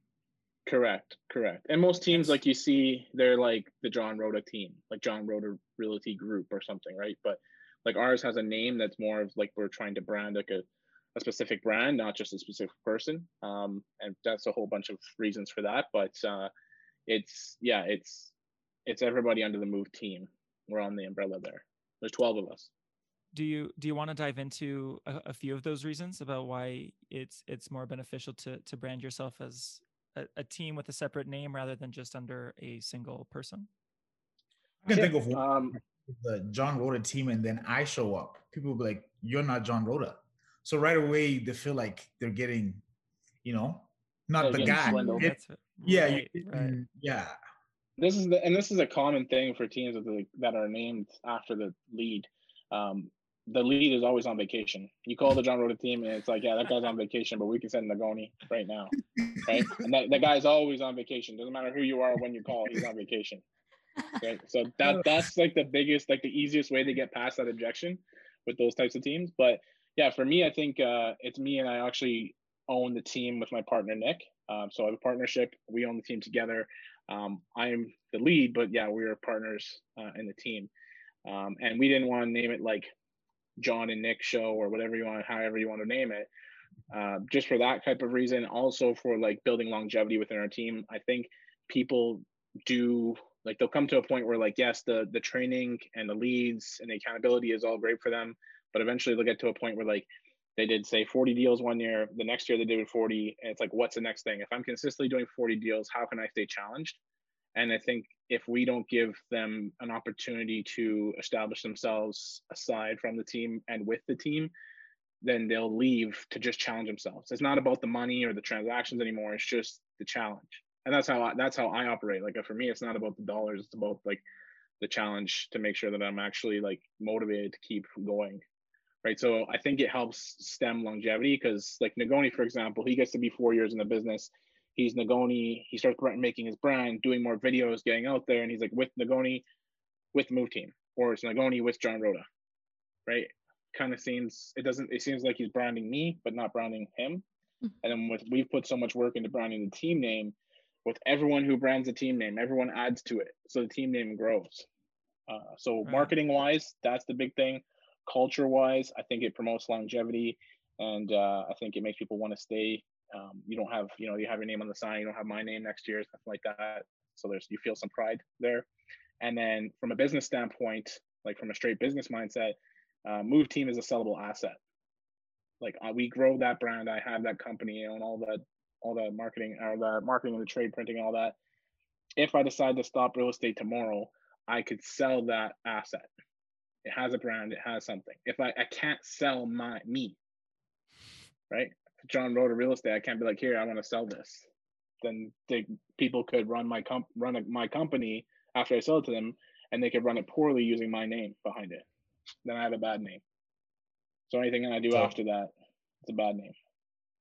Correct, correct. And most teams, like you see, they're like the John Rhoda team, like John Rhoda Realty Group or something, right? But like ours has a name that's more of like we're trying to brand like a. a specific brand, not just a specific person. Um, and that's a whole bunch of reasons for that. But uh, it's, yeah, it's, it's everybody under the Move team. We're on the umbrella there. There's twelve of us. Do you do you want to dive into a, a few of those reasons about why it's it's more beneficial to to brand yourself as a, a team with a separate name rather than just under a single person? I can yeah. think of one. Um, the John Rhoda team, and then I show up. People will be like, "You're not John Rhoda," so right away they feel like they're getting, you know, not the guy. It, yeah, right, you, right. yeah. This is the and this is a common thing for teams that are, that are named after the lead. Um, The lead is always on vacation. You call the John Rhoda team and it's like, yeah, that guy's on vacation, but we can send Nagoni right now, right? And that, that guy's always on vacation. Doesn't matter who you are when you call, he's on vacation, right? So that that's like the biggest, like the easiest way to get past that objection with those types of teams. But yeah, for me, I think uh, it's me and I actually own the team with my partner, Nick. Um, so I have a partnership. We own the team together. Um, I'm the lead, but yeah, we are partners uh, in the team. Um, and we didn't want to name it like John and Nick show or whatever you want, however you want to name it, uh, just for that type of reason. Also for like building longevity within our team. I think people do like, they'll come to a point where like, yes, the, the training and the leads and the accountability is all great for them, but eventually they'll get to a point where like they did say forty deals one year, the next year they did forty. And it's like, what's the next thing? If I'm consistently doing forty deals, how can I stay challenged? And I think if we don't give them an opportunity to establish themselves aside from the team and with the team, then they'll leave to just challenge themselves. It's not about the money or the transactions anymore. It's just the challenge. And that's how I, that's how I operate. Like for me, it's not about the dollars. It's about like the challenge to make sure that I'm actually like motivated to keep going, right? So I think it helps stem longevity because like Nagoni, for example, he gets to be four years in the business. He's Nagoni, he starts making his brand, doing more videos, getting out there. And he's like with Nagoni, with Move Team, or it's Nagoni with John Rhoda, right? Kind of seems, it doesn't, it seems like he's branding me, but not branding him. Mm-hmm. And then with, we've put so much work into branding the team name with everyone who brands the team name, everyone adds to it. So the team name grows. Uh, so right. Marketing wise, that's the big thing. Culture wise, I think it promotes longevity. And uh, I think it makes people want to stay. Um, you don't have, you know, you have your name on the sign, you don't have my name next year, stuff like that. So there's, you feel some pride there. And then from a business standpoint, like from a straight business mindset, uh, Move Team is a sellable asset. Like uh, we grow that brand. I have that company and all that, all that marketing or the marketing and the trade printing, all that. If I decide to stop real estate tomorrow, I could sell that asset. It has a brand, it has something. If I, I can't sell my, me, right? John Rhoda real estate, I can't be like, here, I want to sell this. Then they, people could run my comp, run a, my company after I sell it to them, and they could run it poorly using my name behind it. Then I have a bad name. So anything I do so, after that, it's a bad name.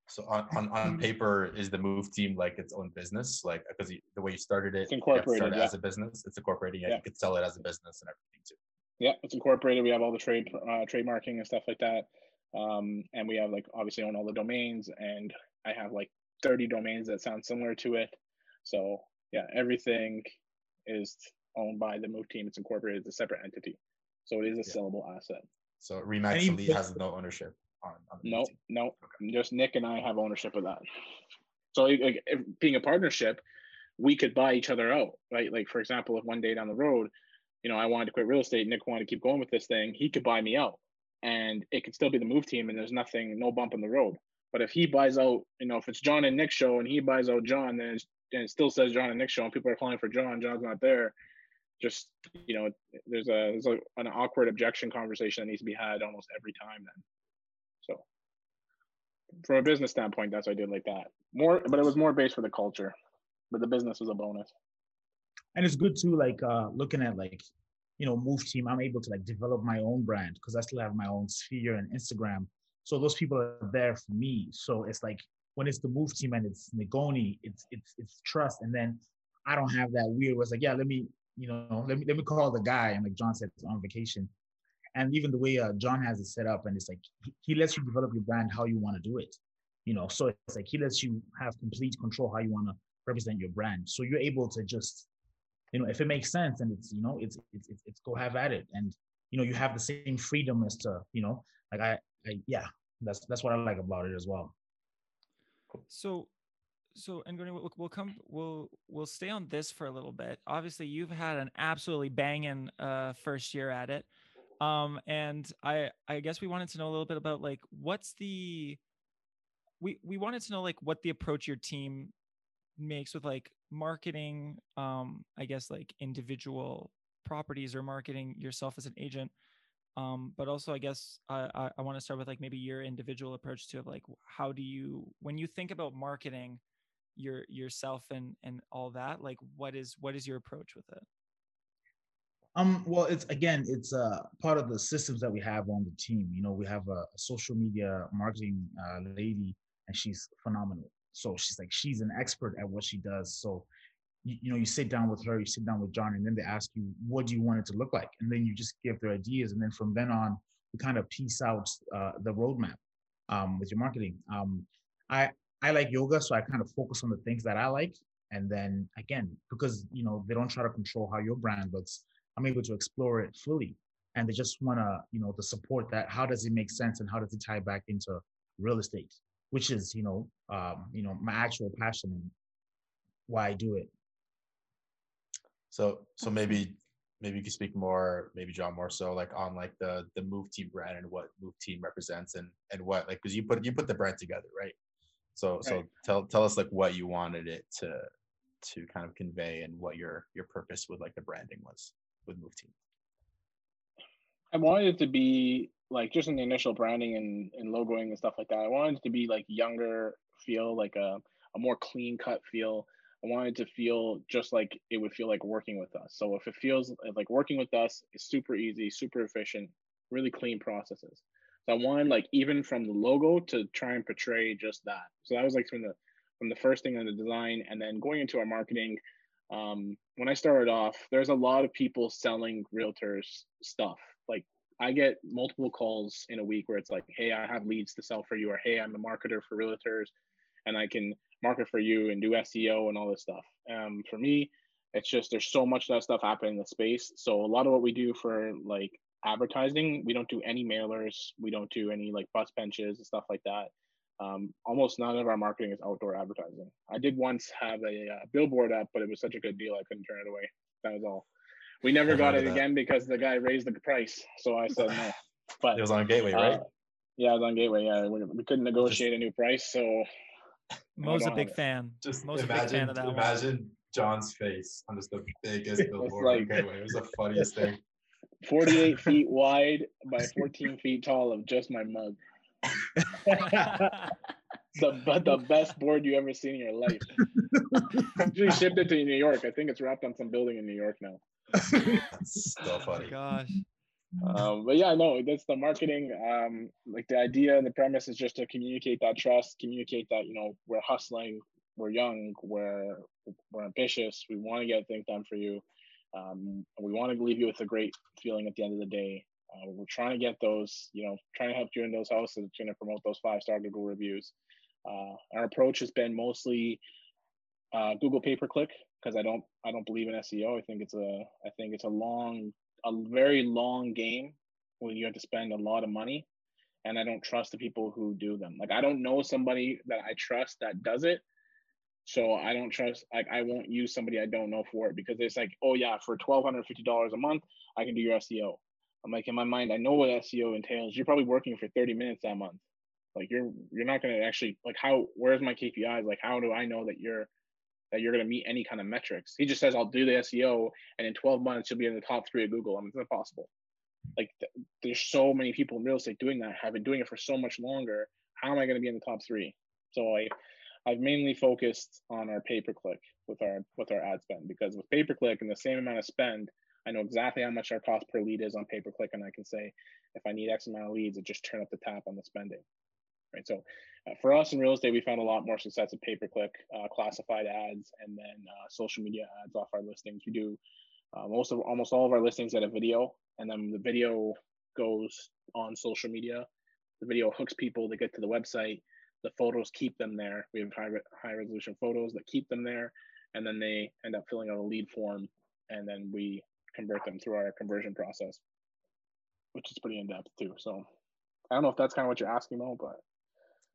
So on, on, on paper, is the Move Team like its own business? Like, because the way you started it, it's incorporated, started yeah. as a business. It's incorporated. Yeah, yeah. You could sell it as a business and everything too. Yeah, it's incorporated. We have all the trade, uh, trademarking and stuff like that. Um, and we have like, obviously own all the domains, and I have like thirty domains that sound similar to it. So yeah, everything is owned by the Move Team. It's incorporated as a separate entity. So it is a yeah. sellable asset. So Remax Elite has no ownership on, on the Move Team. No, no, just Nick and I have ownership of that. So like, if, being a partnership, we could buy each other out, right? Like for example, if one day down the road, you know, I wanted to quit real estate, Nick wanted to keep going with this thing, he could buy me out. And it could still be the Move Team, and there's nothing, no bump in the road. But if he buys out, you know, if it's John and Nick show, and he buys out John, then it's, and it still says John and Nick show, and people are calling for John, John's not there. Just, you know, there's a there's a, an awkward objection conversation that needs to be had almost every time. Then, so from a business standpoint, that's what I did like that. More, but it was more based for the culture, but the business was a bonus. And it's good too, like uh, looking at like. you know, Move Team, I'm able to like develop my own brand because I still have my own sphere and Instagram. So those people are there for me. So it's like when it's the Move Team and it's Nagoni, it's it's it's trust. And then I don't have that weird was like, yeah, let me, you know, let me let me call the guy. And like John said, it's on vacation. And even the way uh, John has it set up, and it's like he, he lets you develop your brand how you want to do it. You know, so it's like he lets you have complete control how you want to represent your brand. So you're able to just you know, if it makes sense and it's, you know, it's, it's, it's, it's go have at it. And, you know, you have the same freedom as to, you know, like I, I, yeah, that's, that's what I like about it as well. So, so, and we'll, we'll come, we'll, we'll stay on this for a little bit. Obviously you've had an absolutely banging uh, first year at it. Um, and I, I guess we wanted to know a little bit about like, what's the, we, we wanted to know like what the approach your team makes with like marketing, um, I guess like individual properties or marketing yourself as an agent. Um, but also I guess I, I, I want to start with like maybe your individual approach to like, how do you, when you think about marketing your, yourself and, and all that, like, what is, what is your approach with it? Um, well, it's, again, it's uh, part of the systems that we have on the team. You know, we have a, a social media marketing uh, lady, and she's phenomenal. So she's like, she's an expert at what she does. So, you, you know, you sit down with her, you sit down with John, and then they ask you, what do you want it to look like? And then you just give their ideas. And then from then on, we kind of piece out uh, the roadmap um, with your marketing. Um, I, I like yoga, so I kind of focus on the things that I like. And then again, because, you know, they don't try to control how your brand looks, I'm able to explore it fully. And they just want to, you know, to support that. How does it make sense? And how does it tie back into real estate, which is, you know, um, you know, my actual passion and why I do it. So, so maybe, maybe you could speak more, maybe John more so like on like the, the Move Team brand and what Move Team represents and, and what, like, cause you put, you put the brand together, right? So, right. so tell, tell us like what you wanted it to, to kind of convey and what your, your purpose with like the branding was. With Move Team, I wanted it to be like just in the initial branding and, and logoing and stuff like that. I wanted it to be like younger feel, like a, a more clean cut feel. I wanted it to feel just like it would feel like working with us. So if it feels like working with us, it's super easy, super efficient, really clean processes. So I wanted like even from the logo to try and portray just that. So that was like from the from the first thing on the design, and then going into our marketing. Um, when I started off, there's a lot of people selling realtors stuff. Like I get multiple calls in a week where it's like, hey, I have leads to sell for you, or hey, I'm a marketer for realtors and I can market for you and do S E O and all this stuff. Um, for me, it's just, there's so much of that stuff happening in the space. So a lot of what we do for like advertising, we don't do any mailers. We don't do any like bus benches and stuff like that. Um, almost none of our marketing is outdoor advertising. I did once have a uh, billboard up, but it was such a good deal I couldn't turn it away. That was all. We never I got it that. again because the guy raised the price, so I said no. But it was on Gateway, uh, right? Yeah, it was on Gateway. Yeah, we, we couldn't negotiate just, a new price, so. Mo's a big fan. Just Mo's imagine, a big fan of that. Imagine one. John's face on just the biggest billboard like, on Gateway. It was the funniest thing. forty-eight feet wide by fourteen feet tall of just my mug. the, but the best board you ever seen in your life. Actually shipped it to New York. I think it's wrapped on some building in New York now. So funny. Oh gosh. Um, but yeah, no, that's the marketing. Um, like the idea and the premise is just to communicate that trust, communicate that, you know, we're hustling, we're young, we're we're ambitious, we want to get things done for you. Um, we want to leave you with a great feeling at the end of the day. Uh, we're trying to get those, you know, trying to help you in those houses, trying to promote those five-star Google reviews. Uh, our approach has been mostly uh, Google pay-per-click because I don't, I don't believe in S E O. I think it's a, I think it's a long, a very long game where you have to spend a lot of money, and I don't trust the people who do them. Like I don't know somebody that I trust that does it, so I don't trust. Like I won't use somebody I don't know for it because it's like, oh yeah, for twelve hundred fifty dollars a month, I can do your S E O. I'm like, in my mind, I know what S E O entails. You're probably working for thirty minutes that month. Like you're, you're not going to actually like how, where's my K P Is? Like, how do I know that you're, that you're going to meet any kind of metrics? He just says, I'll do the S E O. And in twelve months, you'll be in the top three at Google. I mean, it's impossible. Like th there's so many people in real estate doing that. I've been doing it for so much longer. How am I going to be in the top three? So I, I've mainly focused on our pay-per-click with our, with our ad spend, because with pay-per-click and the same amount of spend, I know exactly how much our cost per lead is on pay-per-click, and I can say, if I need X amount of leads, I just turn up the tap on the spending, right? So uh, for us in real estate, we found a lot more success at pay-per-click, uh, classified ads, and then uh, social media ads off our listings. We do uh, most of, almost all of our listings at a video, and then the video goes on social media. The video hooks people to get to the website. The photos keep them there. We have high, re high resolution photos that keep them there, and then they end up filling out a lead form, and then we convert them through our conversion process, which is pretty in-depth too. So I don't know if that's kind of what you're asking though, but.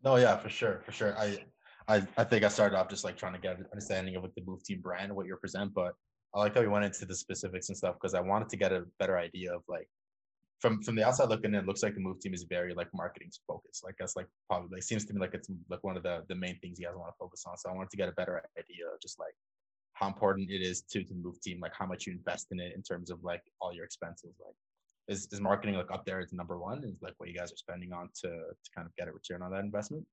No, yeah, for sure, for sure. I, I, I think I started off just like trying to get an understanding of like the Move Team brand, what you represent, but I like how we went into the specifics and stuff because I wanted to get a better idea of like from from the outside looking in, it looks like the Move Team is very like marketing focused. Like that's like probably like, seems to me like it's like one of the the main things you guys want to focus on. So I wanted to get a better idea of just like how important it is to to Move Team, like how much you invest in it in terms of like all your expenses. Like is, is marketing like up there as number one? Is like what you guys are spending on to to kind of get a return on that investment?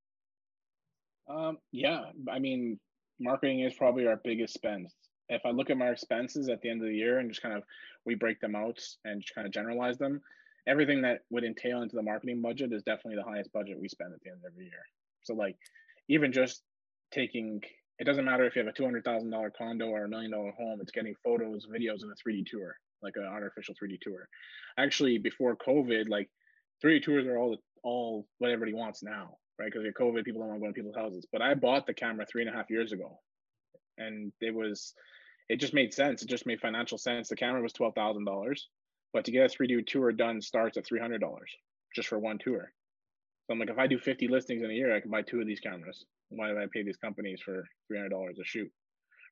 Um, yeah, I mean, marketing is probably our biggest spend. If I look at my expenses at the end of the year and just kind of, we break them out and just kind of generalize them, everything that would entail into the marketing budget is definitely the highest budget we spend at the end of every year. So like, even just taking, it doesn't matter if you have a two hundred thousand dollar condo or a million dollar home, it's getting photos, videos, and a three D tour, like an artificial three D tour. Actually, before COVID, like three D tours are all, all what everybody wants now, right? Because of COVID, people don't want to go to people's houses. But I bought the camera three and a half years ago. And it was, it just made sense. It just made financial sense. The camera was twelve thousand dollars, but to get a three D tour done starts at three hundred dollars just for one tour. So I'm like, if I do fifty listings in a year, I can buy two of these cameras. Why did I pay these companies for three hundred dollars a shoot?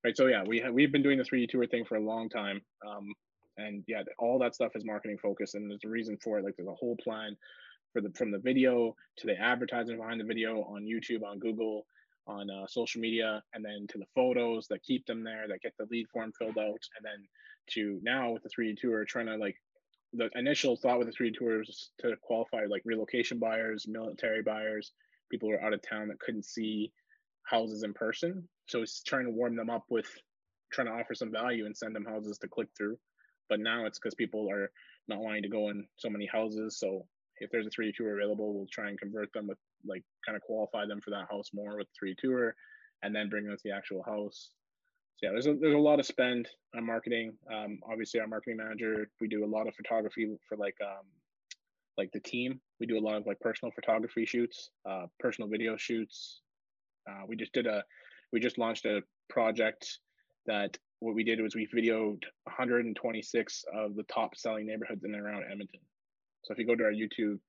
Right. So yeah, we ha we've been doing the three D tour thing for a long time. Um, and yeah, all that stuff is marketing focused, and there's a reason for it. Like there's a whole plan for the, from the video to the advertising behind the video on YouTube, on Google, on uh, social media, and then to the photos that keep them there, that get the lead form filled out, and then to now with the three D tour, trying to like, the initial thought with the three D tour was to qualify like relocation buyers, military buyers, people who are out of town that couldn't see houses in person. So it's trying to warm them up with trying to offer some value and send them houses to click through. But now it's because people are not wanting to go in so many houses. So if there's a three D tour available, we'll try and convert them with like kind of qualify them for that house more with three D tour, and then bring them to the actual house. So yeah, there's a, there's a lot of spend on marketing. Um, obviously our marketing manager, we do a lot of photography for like, um, like the team. We do a lot of like personal photography shoots, uh, personal video shoots. Uh, we just did a, we just launched a project that what we did was we videoed one hundred twenty-six of the top selling neighborhoods in and around Edmonton. So if you go to our YouTube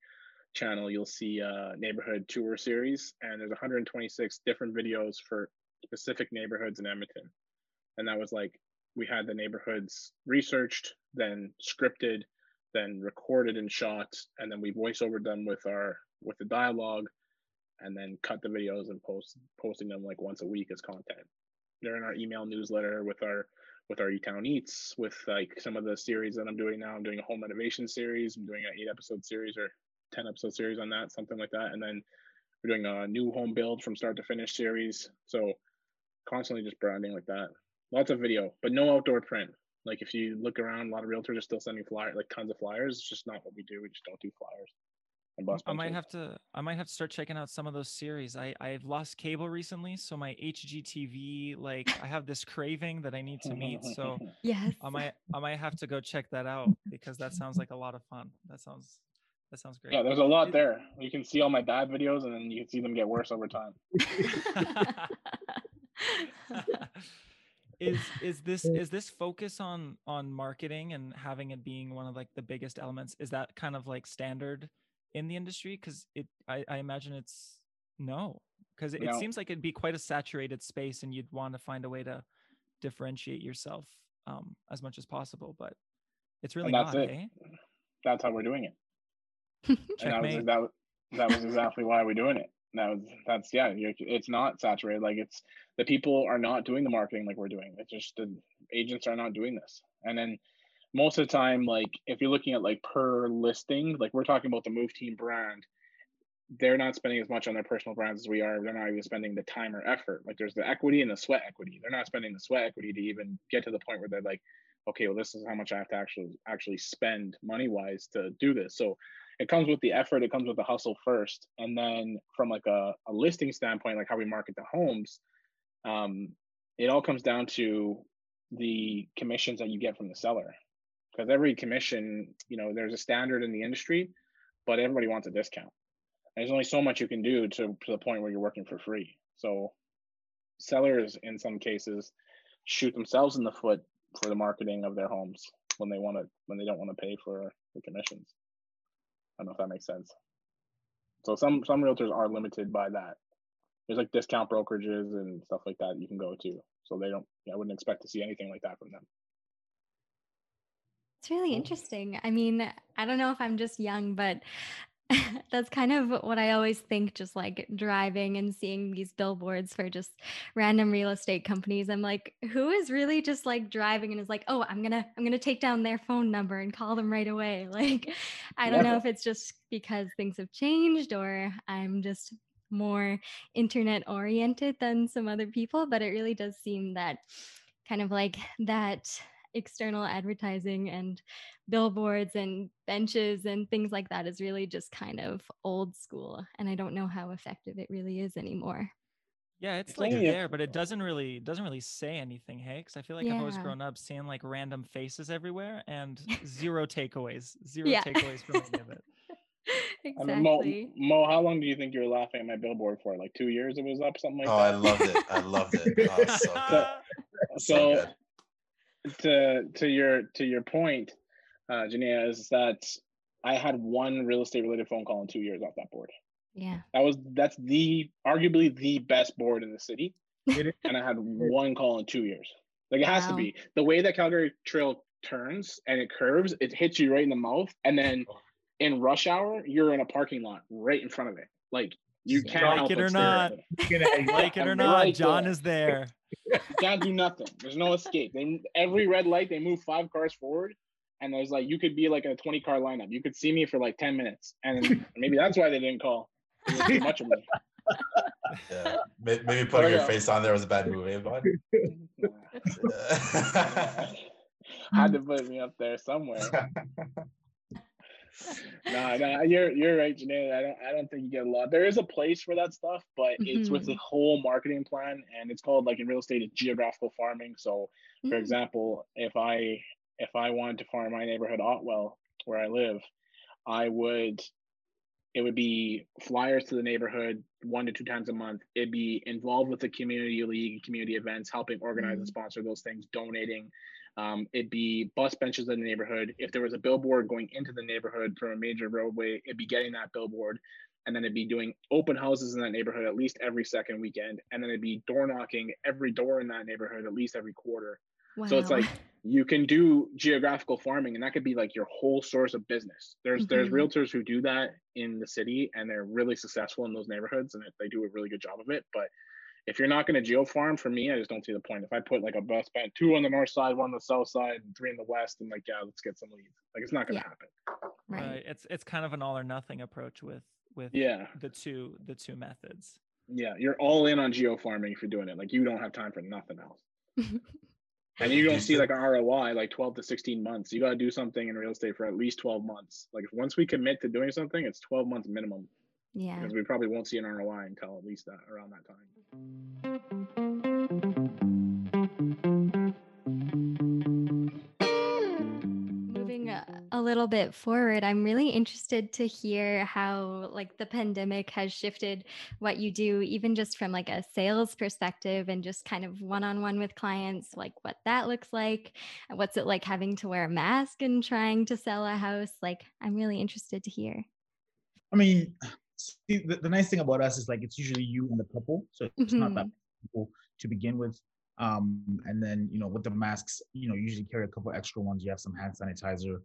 channel, you'll see a neighborhood tour series, and there's one hundred twenty-six different videos for specific neighborhoods in Edmonton. And that was like, we had the neighborhoods researched, then scripted, then recorded and shot, and then we voice over them with our, with the dialogue, and then cut the videos and post, posting them like once a week as content. They're in our email newsletter with our, with our E-Town Eats, with like some of the series that I'm doing now. I'm doing a home renovation series. I'm doing an eight episode series or ten episode series on that, something like that. And then we're doing a new home build from start to finish series. So constantly just branding like that. Lots of video, but no outdoor print. Like if you look around, a lot of realtors are still sending flyers, like tons of flyers. It's just not what we do. We just don't do flyers. I might have to, I might have to start checking out some of those series. I I've lost cable recently. So my H G T V, like I have this craving that I need to meet. So yes, I might, I might have to go check that out, because that sounds like a lot of fun. That sounds, that sounds great. Yeah. There's a lot there. You can see all my bad videos, and then you can see them get worse over time. Is, is this, is this focus on, on marketing and having it being one of like the biggest elements, is that kind of like standard in the industry? Because it I, I imagine it's no because it, no. It seems like it'd be quite a saturated space, and you'd want to find a way to differentiate yourself um as much as possible, but it's really that's not it. Eh? That's how we're doing it. And that, was, that, that was exactly why we're doing it. That was that's yeah you're, it's not saturated. Like it's the people are not doing the marketing like we're doing. It's just the agents are not doing this. And then most of the time, like if you're looking at like per listing, like we're talking about the Move Team brand, they're not spending as much on their personal brands as we are. They're not even spending the time or effort. Like there's the equity and the sweat equity. They're not spending the sweat equity to even get to the point where they're like, okay, well, this is how much I have to actually actually spend money wise to do this. So it comes with the effort. It comes with the hustle first. And then from like a, a listing standpoint, like how we market the homes, um, it all comes down to the commissions that you get from the seller. Because every commission, you know, there's a standard in the industry, but everybody wants a discount. And there's only so much you can do to, to the point where you're working for free. So sellers, in some cases, shoot themselves in the foot for the marketing of their homes when they want to, when they don't want to pay for the commissions. I don't know if that makes sense. So some some realtors are limited by that. There's like discount brokerages and stuff like that you can go to. So they don't, I wouldn't expect to see anything like that from them. That's really interesting. I mean, I don't know if I'm just young, but that's kind of what I always think, just like driving and seeing these billboards for just random real estate companies. I'm like, who is really just like driving and is like, oh, I'm going to, I'm going to take down their phone number and call them right away. Like, I don't yeah. know if it's just because things have changed or I'm just more internet oriented than some other people, but it really does seem that kind of like that external advertising and billboards and benches and things like that is really just kind of old school, and I don't know how effective it really is anymore. Yeah, it's like there, but it doesn't really doesn't really say anything, hey? Because I feel like yeah. I've always grown up seeing like random faces everywhere and zero takeaways, zero yeah. takeaways from any of it. Exactly. I mean, Mo, Mo, how long do you think you were laughing at my billboard for? Like two years it was up, something like oh, that? Oh, I loved it. I loved it. Oh, so good. So, so good. to to your to your point, uh, Jania, is that I had one real estate related phone call in two years off that board. Yeah. That was that's the arguably the best board in the city. And I had one call in two years. Like it has wow. to be. The way that Calgary Trail turns and it curves, it hits you right in the mouth, and then in rush hour, you're in a parking lot right in front of it. Like you can't like help it or not. Like it or not, John is there. You can't do nothing. There's no escape. They, every red light, they move five cars forward, and there's like you could be like in a twenty car lineup. You could see me for like ten minutes, and maybe that's why they didn't call. It was too much of me. Yeah, maybe putting oh, your yeah. face on there was a bad move, eh, bud? Had to put me up there somewhere. no, no, you're you're right, Janae. I don't I don't think you get a lot. There is a place for that stuff, but mm-hmm. it's with the whole marketing plan, and it's called like in real estate, it's geographical farming. So, for mm. example, if I if I wanted to farm my neighborhood Otwell, where I live, I would it would be flyers to the neighborhood one to two times a month. It'd be involved with the community league, community events, helping organize mm-hmm. and sponsor those things, donating. Um, it'd be bus benches in the neighborhood. If there was a billboard going into the neighborhood from a major roadway, it'd be getting that billboard. And then it'd be doing open houses in that neighborhood at least every second weekend. And then it'd be door knocking every door in that neighborhood at least every quarter. Wow. So it's like you can do geographical farming, and that could be like your whole source of business. There's mm-hmm. there's realtors who do that in the city, and they're really successful in those neighborhoods, and they do a really good job of it. But if you're not going to geo farm, for me, I just don't see the point. If I put like a bus bench, two on the north side, one on the south side, and three in the west, and like, yeah, let's get some leads. Like, it's not going to yeah. happen. Right. Uh, it's it's kind of an all or nothing approach with with yeah. the two the two methods. Yeah, you're all in on geo farming if you're doing it. Like, you don't have time for nothing else. And you don't see like an R O I like twelve to sixteen months. You got to do something in real estate for at least twelve months. Like, once we commit to doing something, it's twelve months minimum. Yeah. Because we probably won't see an R O I until at least that, around that time. Moving a little bit forward, I'm really interested to hear how like the pandemic has shifted what you do, even just from like a sales perspective and just kind of one-on-one with clients, like what that looks like. What's it like having to wear a mask and trying to sell a house? Like, I'm really interested to hear. I mean, see, the, the nice thing about us is like it's usually you and the couple, so it's mm-hmm. not that people to begin with. Um, and then you know, with the masks, you know, usually carry a couple extra ones. You have some hand sanitizer.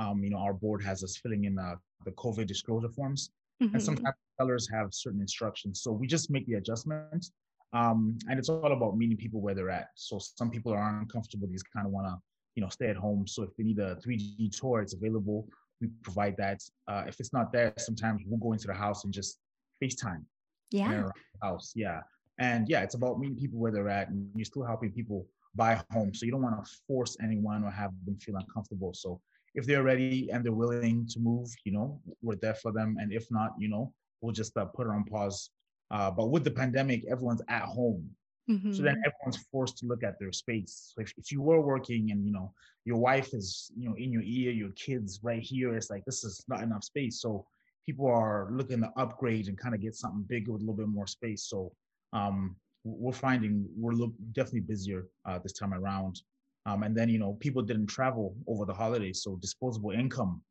Um, you know, our board has us filling in uh, the COVID disclosure forms, mm-hmm. and sometimes sellers have certain instructions. So we just make the adjustment, um, and it's all about meeting people where they're at. So some people are uncomfortable; they just kind of want to, you know, stay at home. So if they need a three D tour, it's available. We provide that. Uh, if it's not there, sometimes we'll go into the house and just FaceTime. Yeah. House. Yeah. And yeah, it's about meeting people where they're at, and you're still helping people buy homes. So you don't want to force anyone or have them feel uncomfortable. So if they're ready and they're willing to move, you know, we're there for them. And if not, you know, we'll just uh, put it on pause. Uh, but with the pandemic, everyone's at home. Mm-hmm. So then everyone's forced to look at their space. So if, if you were working and, you know, your wife is, you know, in your ear, your kids right here, it's like, this is not enough space. So people are looking to upgrade and kind of get something bigger with a little bit more space. So um, we're finding we're look, definitely busier uh, this time around. Um, and then, you know, people didn't travel over the holidays. So disposable income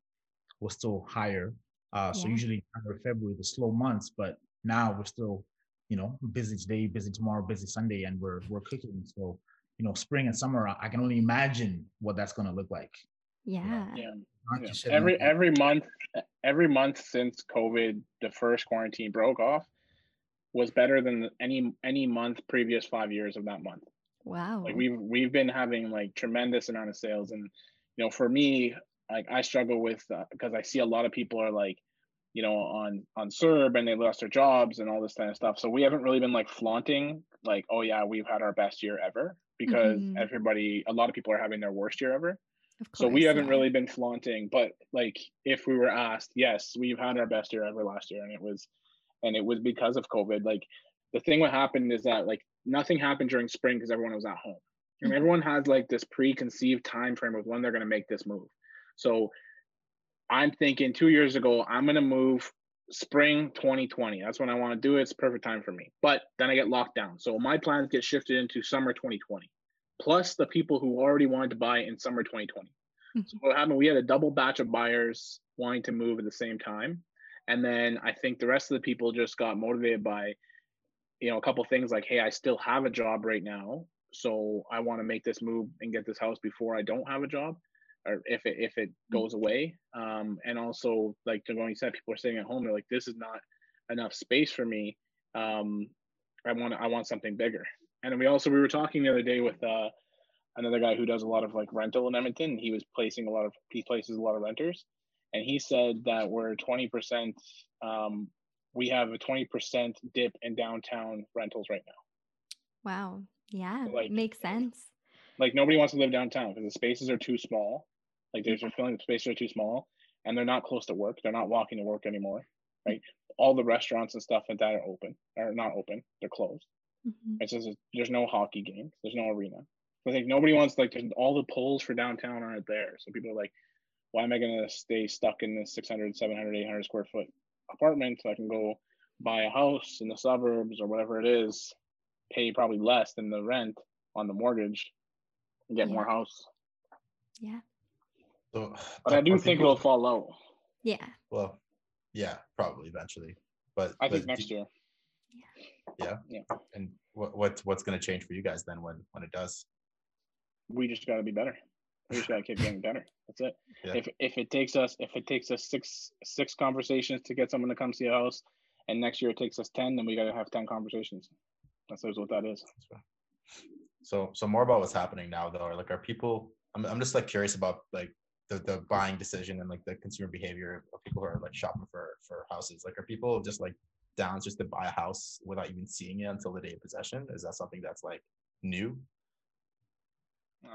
was still higher. Uh, yeah. So usually February, the slow months, but now we're still, you know, busy today, busy tomorrow, busy Sunday, and we're we're cooking. So, you know, spring and summer, I can only imagine what that's going to look like. Yeah. Yeah. Yeah. Every every month, every month since COVID, the first quarantine broke off, was better than any any month previous five years of that month. Wow. Like we've we've been having like tremendous amount of sales, and you know, for me, like I struggle with uh, because I see a lot of people are like, you know, on on CERB and they lost their jobs and all this kind of stuff. So we haven't really been like flaunting like, oh yeah, we've had our best year ever, because mm-hmm. everybody, a lot of people are having their worst year ever. Of course, so we haven't yeah. really been flaunting, but like if we were asked, yes, we've had our best year ever last year, and it was, and it was because of COVID. Like the thing what happened is that like nothing happened during spring because everyone was at home. Mm-hmm. And everyone has like this preconceived time frame of when they're going to make this move. So I'm thinking two years ago, I'm going to move spring twenty twenty. That's when I want to do it. It's perfect time for me. But then I get locked down. So my plans get shifted into summer twenty twenty, plus the people who already wanted to buy in summer twenty twenty. Mm-hmm. So what happened, we had a double batch of buyers wanting to move at the same time. And then I think the rest of the people just got motivated by, you know, a couple of things like, hey, I still have a job right now, so I want to make this move and get this house before I don't have a job, or if it, if it goes away. Um, and also like going said, people are sitting at home. They're like, this is not enough space for me. Um, I want I want something bigger. And then we also, we were talking the other day with uh, another guy who does a lot of like rental in Edmonton. He was placing a lot of, he places a lot of renters. And he said that we're twenty percent, um, we have a twenty percent dip in downtown rentals right now. Wow. Yeah. So like, makes sense. Like nobody wants to live downtown because the spaces are too small. Like they're feeling the spaces are too small and they're not close to work. They're not walking to work anymore, right? All the restaurants and stuff like that are open, are not open. They're closed. Mm-hmm. It's just, there's no hockey games. There's no arena. So I think nobody wants, like all the pulls for downtown aren't there. So people are like, why am I going to stay stuck in this six hundred, seven hundred, eight hundred square foot apartment? So I can go buy a house in the suburbs or whatever it is, pay probably less than the rent on the mortgage, and get yeah. more house. Yeah. So, but I do I think, think it'll fall low. Yeah. Well, yeah, probably eventually. But I but think next do, year. Yeah. Yeah. And what, what what's going to change for you guys then when when it does? We just got to be better. We just got to keep getting better. That's it. Yeah. If if it takes us if it takes us six six conversations to get someone to come see a house, and next year it takes us ten, then we got to have ten conversations. That's what that is. So so more about what's happening now though. Or like, are people? I'm I'm just like curious about like the the buying decision and like the consumer behavior of people who are like shopping for for houses. Like, are people just like down just to buy a house without even seeing it until the day of possession? Is that something that's like new?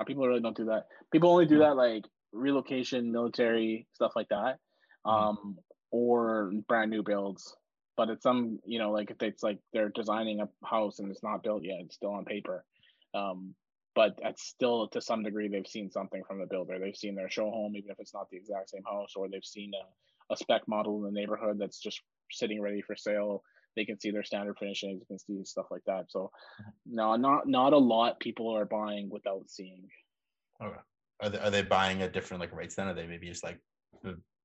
Uh, people really don't do that. People only do that like relocation, military, stuff like that, um, or brand new builds. But it's some, you know, like if it's like they're designing a house and it's not built yet, it's still on paper. Um, but that's still to some degree, they've seen something from the builder. They've seen their show home, even if it's not the exact same house, or they've seen a, a spec model in the neighborhood that's just sitting ready for sale. They can see their standard finishing, you can see stuff like that. So no, not not a lot people are buying without seeing. Okay. Are they, are they buying at different like rates then? Are they maybe just like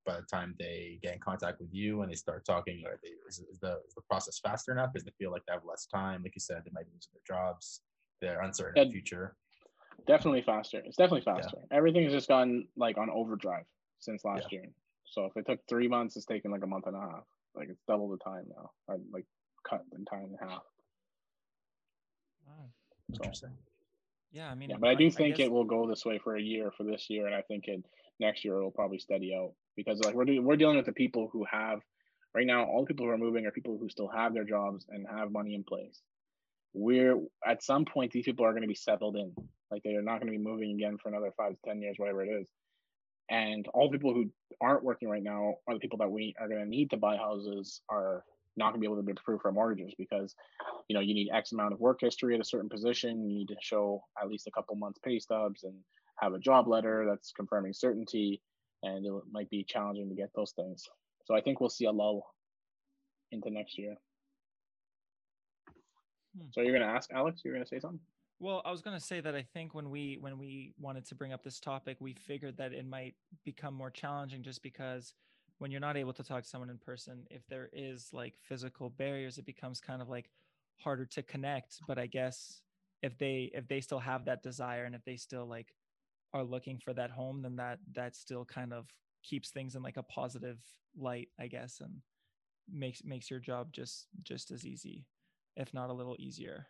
by the time they get in contact with you and they start talking, are they, is, is, the, is the process faster enough? Because they feel like they have less time. Like you said, they might be losing their jobs. They're uncertain that, in the future. Definitely faster. It's definitely faster. Yeah. Everything's just gotten like on overdrive since last yeah. June. So if it took three months, it's taken like a month and a half. Like it's double the time now. I like cut the time in half. Wow. Interesting. So, yeah, I mean, yeah, but I, I do think I guess... it will go this way for a year for this year, and I think it next year it will probably steady out because like we're do, we're dealing with the people who have right now. All the people who are moving are people who still have their jobs and have money in place. We're at some point these people are going to be settled in. Like they are not going to be moving again for another five to ten years, whatever it is. And all the people who aren't working right now are the people that we are going to need to buy houses are not going to be able to be approved for mortgages because, you know, you need X amount of work history at a certain position. You need to show at least a couple months pay stubs and have a job letter that's confirming certainty. And it might be challenging to get those things. So I think we'll see a lull into next year. Hmm. So you're going to ask, Alex, you're going to say something? Well, I was going to say that I think when we when we wanted to bring up this topic, we figured that it might become more challenging just because when you're not able to talk to someone in person, if there is like physical barriers, it becomes kind of like harder to connect. But I guess if they if they still have that desire and if they still like are looking for that home, then that that still kind of keeps things in like a positive light, I guess, and makes makes your job just just as easy, if not a little easier.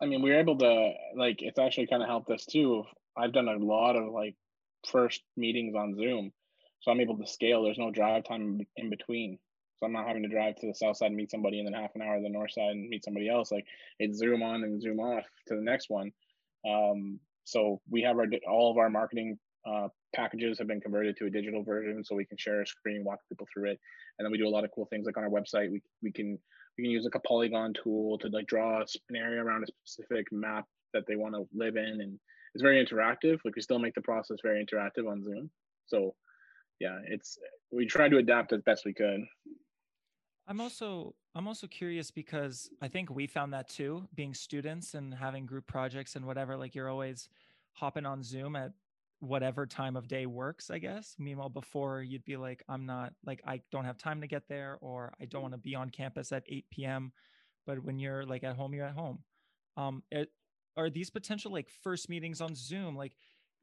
I mean, we were able to, like, it's actually kind of helped us too. I've done a lot of like first meetings on Zoom, so I'm able to scale. There's no drive time in between, so I'm not having to drive to the south side and meet somebody, and then half an hour to the north side and meet somebody else. Like, it's Zoom on and Zoom off to the next one. Um, so we have our all of our marketing uh, packages have been converted to a digital version, so we can share a screen, walk people through it, and then we do a lot of cool things. Like on our website, we we can we can use like a polygon tool to like draw an area around a specific map that they want to live in, and it's very interactive. Like, we still make the process very interactive on Zoom. So yeah, it's we try to adapt as best we could. I'm also I'm also curious, because I think we found that too, being students and having group projects and whatever, like you're always hopping on Zoom at whatever time of day works, I guess. Meanwhile, before you'd be like, I'm not like, I don't have time to get there, or I don't want to be on campus at eight P M But when you're like at home, you're at home. Um, it, are these potential like first meetings on Zoom? Like,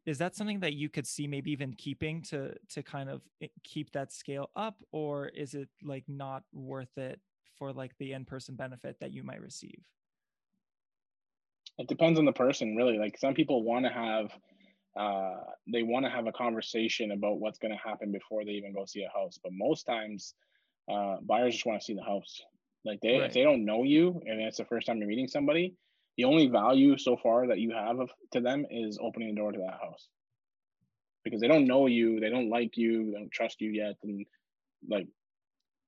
is that something that you could see maybe even keeping to to kind of keep that scale up, or is it like not worth it for like the in-person benefit that you might receive? It depends on the person, really. Like, some people want to have uh they want to have a conversation about what's going to happen before they even go see a house, but most times uh buyers just want to see the house. Like, they right. if they don't know you and it's the first time you're meeting somebody, the only value so far that you have of, to them is opening the door to that house, because they don't know you, they don't like you, they don't trust you yet, and like,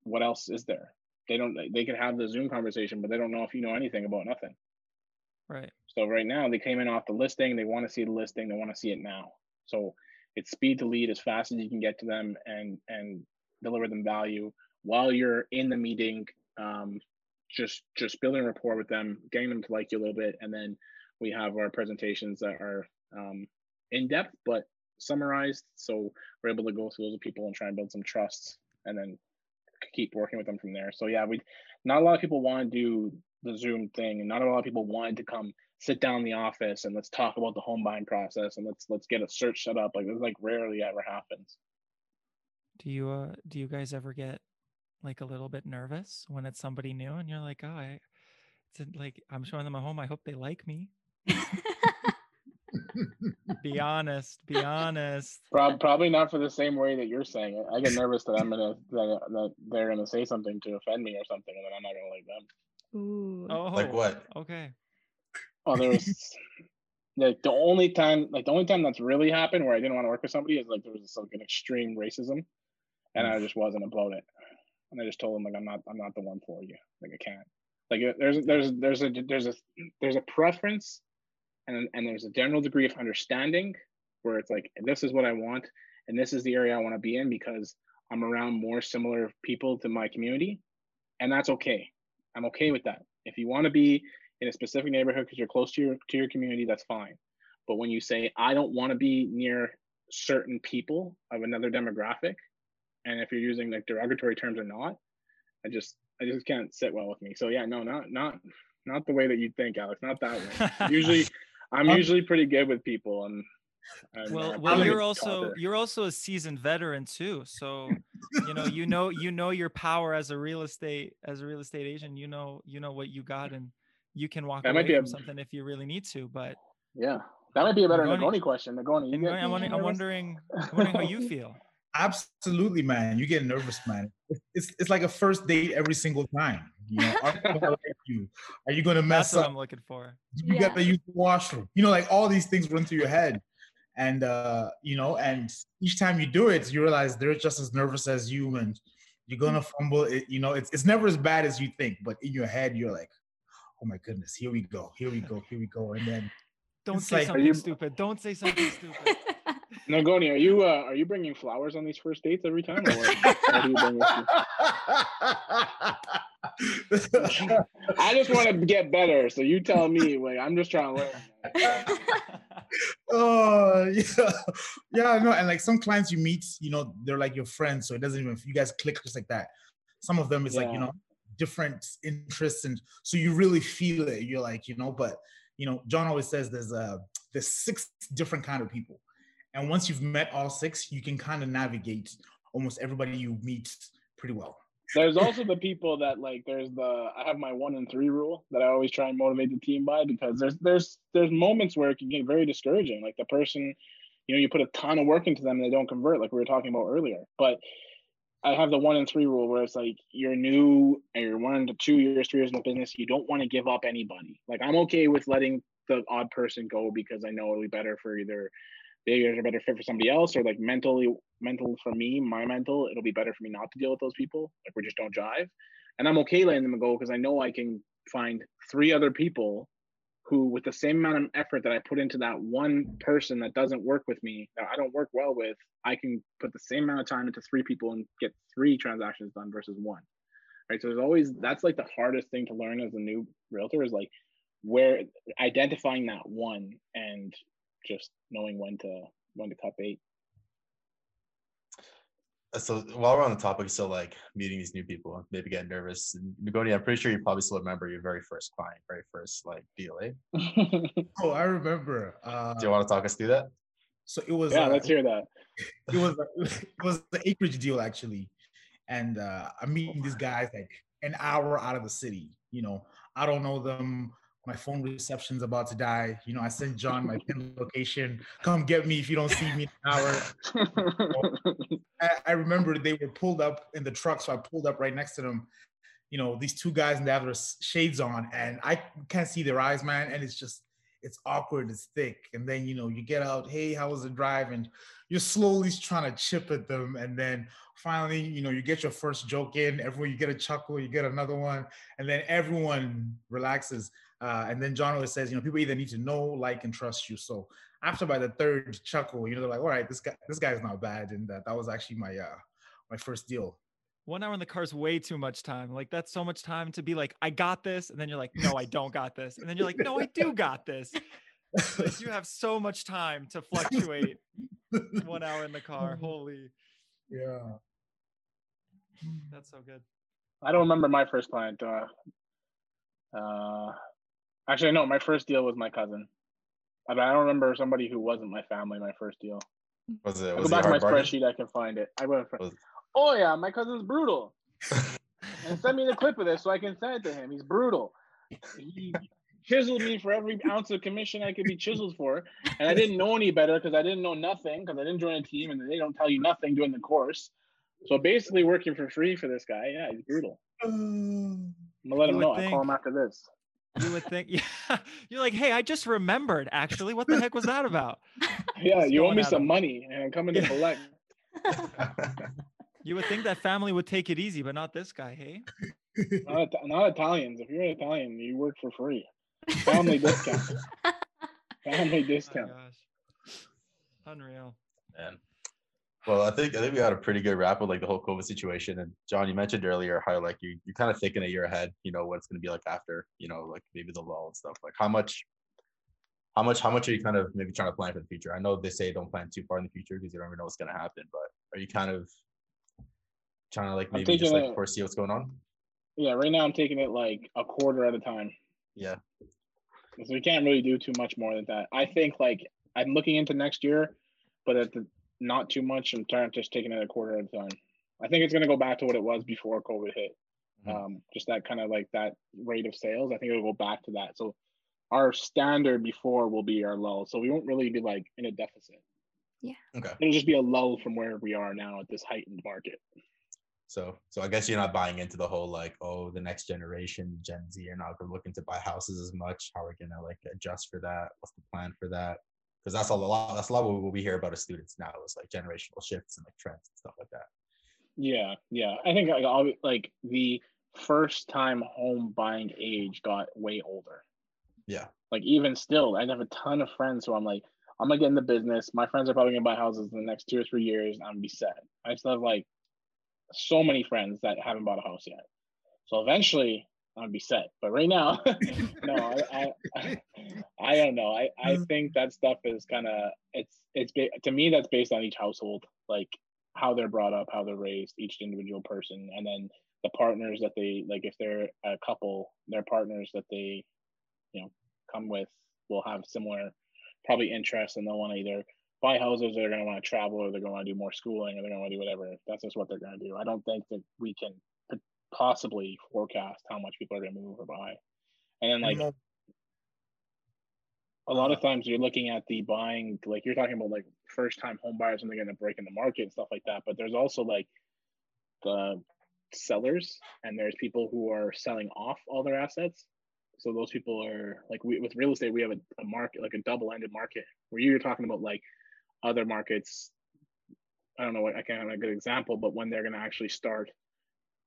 what else is there? They don't. They could have the Zoom conversation, but they don't know if you know anything about nothing. Right. So right now, they came in off the listing. They want to see the listing. They want to see it now. So it's speed to lead as fast as you can get to them and and deliver them value while you're in the meeting. Um, just just building rapport with them, getting them to like you a little bit, and then we have our presentations that are um, in depth but summarized. So we're able to go through those with people and try and build some trust, and then keep working with them from there. So yeah, we not a lot of people want to do the Zoom thing, and not a lot of people wanted to come sit down in the office and let's talk about the home buying process and let's let's get a search set up. Like, this like rarely ever happens. Do you uh do you guys ever get like a little bit nervous when it's somebody new and you're like, oh, I, it's like, I'm showing them a home, I hope they like me? Be honest, be honest. Probably not for the same way that you're saying it. I get nervous that I'm gonna that, that they're gonna say something to offend me or something, and then I'm not gonna like them. Ooh. Oh, like what? Okay. Oh, there was like the only time, like the only time that's really happened where I didn't want to work with somebody is like there was this, like an extreme racism, and I just wasn't about it. And I just told them, like, I'm not, I'm not the one for you. Like, I can't. Like, there's, there's, there's a, there's a, there's a preference, and and there's a general degree of understanding where it's like, this is what I want, and this is the area I want to be in because I'm around more similar people to my community, and that's okay. I'm okay with that. If you want to be in a specific neighborhood because you're close to your to your community, that's fine. But when you say, I don't want to be near certain people of another demographic, and if you're using like derogatory terms or not, I just I just can't sit well with me. So yeah, no, not not not the way that you think, Alex. Not that way. Usually, I'm usually pretty good with people. And, and well, uh, well, you're also talker. You're also a seasoned veteran too. So you know you know you know your power as a real estate as a real estate agent. You know you know what you got, and you can walk that away might be from a, something if you really need to. But yeah, that might be a better Nagoni question. Nagoni, you Nagoni, I'm, wondering, I'm wondering I'm wondering how you feel. Absolutely, man. You get nervous, man. It's it's like a first date every single time. You know, are you gonna, you? Are you gonna mess That's what up? I'm looking for. You yeah. got to use the washroom. You know, like all these things run through your head, and uh, you know, and each time you do it, you realize they're just as nervous as you, and you're gonna fumble. It, you know, it's it's never as bad as you think, but in your head, you're like, oh my goodness, here we go, here we go, here we go, and then don't say like, something you... stupid. Don't say something stupid. Nagoni, are you uh, are you bringing flowers on these first dates every time? Or what do you bring with you? I just want to get better, so you tell me. Like, I'm just trying to learn. Oh yeah, yeah, no, and like some clients you meet, you know, they're like your friends, so it doesn't even you guys click just like that. Some of them it's yeah. like you know different interests, and so you really feel it. You're like you know, but you know, John always says there's a uh, there's six different kind of people. And once you've met all six, you can kind of navigate almost everybody you meet pretty well. There's also the people that, like, there's the, I have my one and three rule that I always try and motivate the team by, because there's, there's, there's moments where it can get very discouraging. Like the person, you know, you put a ton of work into them and they don't convert, like we were talking about earlier. But I have the one and three rule where it's like, you're new and you're one to two years, three years in the business. You don't want to give up anybody. Like, I'm okay with letting the odd person go because I know it'll be better for either they are a better fit for somebody else, or like mentally, mental for me, my mental, it'll be better for me not to deal with those people. Like, we just don't jive. And I'm okay letting them go because I know I can find three other people who, with the same amount of effort that I put into that one person that doesn't work with me, that I don't work well with, I can put the same amount of time into three people and get three transactions done versus one. Right. So there's always, that's like the hardest thing to learn as a new realtor, is like where identifying that one and just knowing when to when to cut bait. So while we're on the topic, so like meeting these new people, maybe get nervous. Nagoni, I'm pretty sure you probably still remember your very first client, very first like deal, eh? Oh, I remember. Uh, Do you want to talk us through that? So it was. Yeah, uh, let's hear that. It was it was the acreage deal actually, and uh, I'm meeting these guys like an hour out of the city. You know, I don't know them. My phone reception's about to die. You know, I sent John my pin location. Come get me if you don't see me in an hour. I, I remember they were pulled up in the truck, so I pulled up right next to them. You know, these two guys, and they have their shades on, and I can't see their eyes, man. And it's just, it's awkward, it's thick. And then, you know, you get out, hey, how was the drive? And you're slowly trying to chip at them. And then finally, you know, you get your first joke in, everyone, you get a chuckle, you get another one, and then everyone relaxes. Uh, and then John always says, you know, people either need to know, like, and trust you. So after by the third chuckle, you know, they're like, all right, this guy, this guy's not bad. And that, that was actually my, uh, my first deal. One hour in the car is way too much time. Like, that's so much time to be like, I got this. And then you're like, no, I don't got this. And then you're like, no, I do got this. Like, you have so much time to fluctuate. One hour in the car. Holy. Yeah. That's so good. I don't remember my first client. Uh, uh, Actually, no, my first deal was my cousin. I mean, I don't remember somebody who wasn't my family, my first deal. Was it? Was I go it back to my bargain? Spreadsheet, I can find it. I went, oh yeah, my cousin's brutal. And send me the clip of this so I can send it to him. He's brutal. He chiseled me for every ounce of commission I could be chiseled for. And I didn't know any better because I didn't know nothing, because I didn't join a team and they don't tell you nothing during the course. So basically working for free for this guy. Yeah, he's brutal. I'm going to let him know. I'll call him after this. You would think, yeah. You're like, hey, I just remembered, actually. What the heck was that about? Yeah, you owe me some money and I'm coming to collect. You would think that family would take it easy, but not this guy, hey? Not, not Italians. If you're an Italian, you work for free. Family discount. Family discount. Oh my gosh. Unreal. Man. Well, I think I think we got a pretty good wrap with like the whole COVID situation. And John, you mentioned earlier how like you you kind of thinking a year ahead, you know, what it's gonna be like after, you know, like maybe the lull and stuff. Like how much, how much, how much are you kind of maybe trying to plan for the future? I know they say don't plan too far in the future because you don't even know what's gonna happen, but are you kind of trying to like maybe just like foresee what's going on? Yeah, right now I'm taking it like a quarter at a time. Yeah. Because we can't really do too much more than that. I think like I'm looking into next year, but at the not too much. I'm trying to just taking it a quarter at a time. I think it's going to go back to what it was before COVID hit. Um, just that kind of like that rate of sales. I think it'll go back to that. So our standard before will be our lull. So we won't really be like in a deficit. Yeah. Okay. It'll just be a lull from where we are now at this heightened market. So, so I guess you're not buying into the whole like, oh, the next generation, Gen Z, are not looking to buy houses as much. How are we going to like adjust for that? What's the plan for that? Because that's a lot. That's a lot of what we hear about as students now is like generational shifts and like trends and stuff like that. Yeah, yeah. I think like, like the first-time home buying age got way older. Yeah. Like even still, I have a ton of friends who I'm like, I'm gonna get in the business. My friends are probably gonna buy houses in the next two or three years. And I'm gonna be set. I still have like so many friends that haven't bought a house yet. So eventually, I'm gonna be set. But right now, no, I, I, I don't know. I, I think that stuff is kind of, it's, it's to me, that's based on each household, like how they're brought up, how they're raised, each individual person. And then the partners that they, like if they're a couple, their partners that they, you know, come with will have similar probably interests, and they'll want to either buy houses, or they're going to want to travel, or they're going to want to do more schooling, or they're going to want to do whatever. That's just what they're going to do. I don't think that we can possibly forecast how much people are going to move or buy. And then like a lot of times you're looking at the buying, like you're talking about like first time home buyers when they're going to break in the market and stuff like that. But there's also like the sellers, and there's people who are selling off all their assets. So those people are like, we, with real estate, we have a, a market, like a double-ended market, where you're talking about like other markets. I don't know what, I can't have a good example, but when they're going to actually start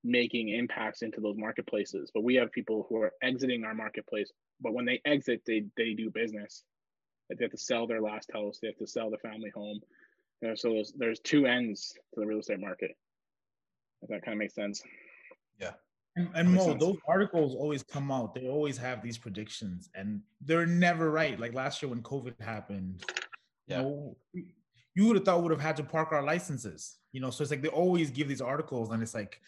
making impacts into those marketplaces. But we have people who are exiting our marketplace, but when they exit, they they do business. They have to sell their last house. They have to sell the family home. And so there's, there's two ends to the real estate market. If that kind of makes sense. Yeah. And, and Mo, sense. Those articles always come out. They always have these predictions, and they're never right. Like last year when COVID happened, yeah. you know, you would have thought we would have had to park our licenses. You know, so it's like they always give these articles, and it's like,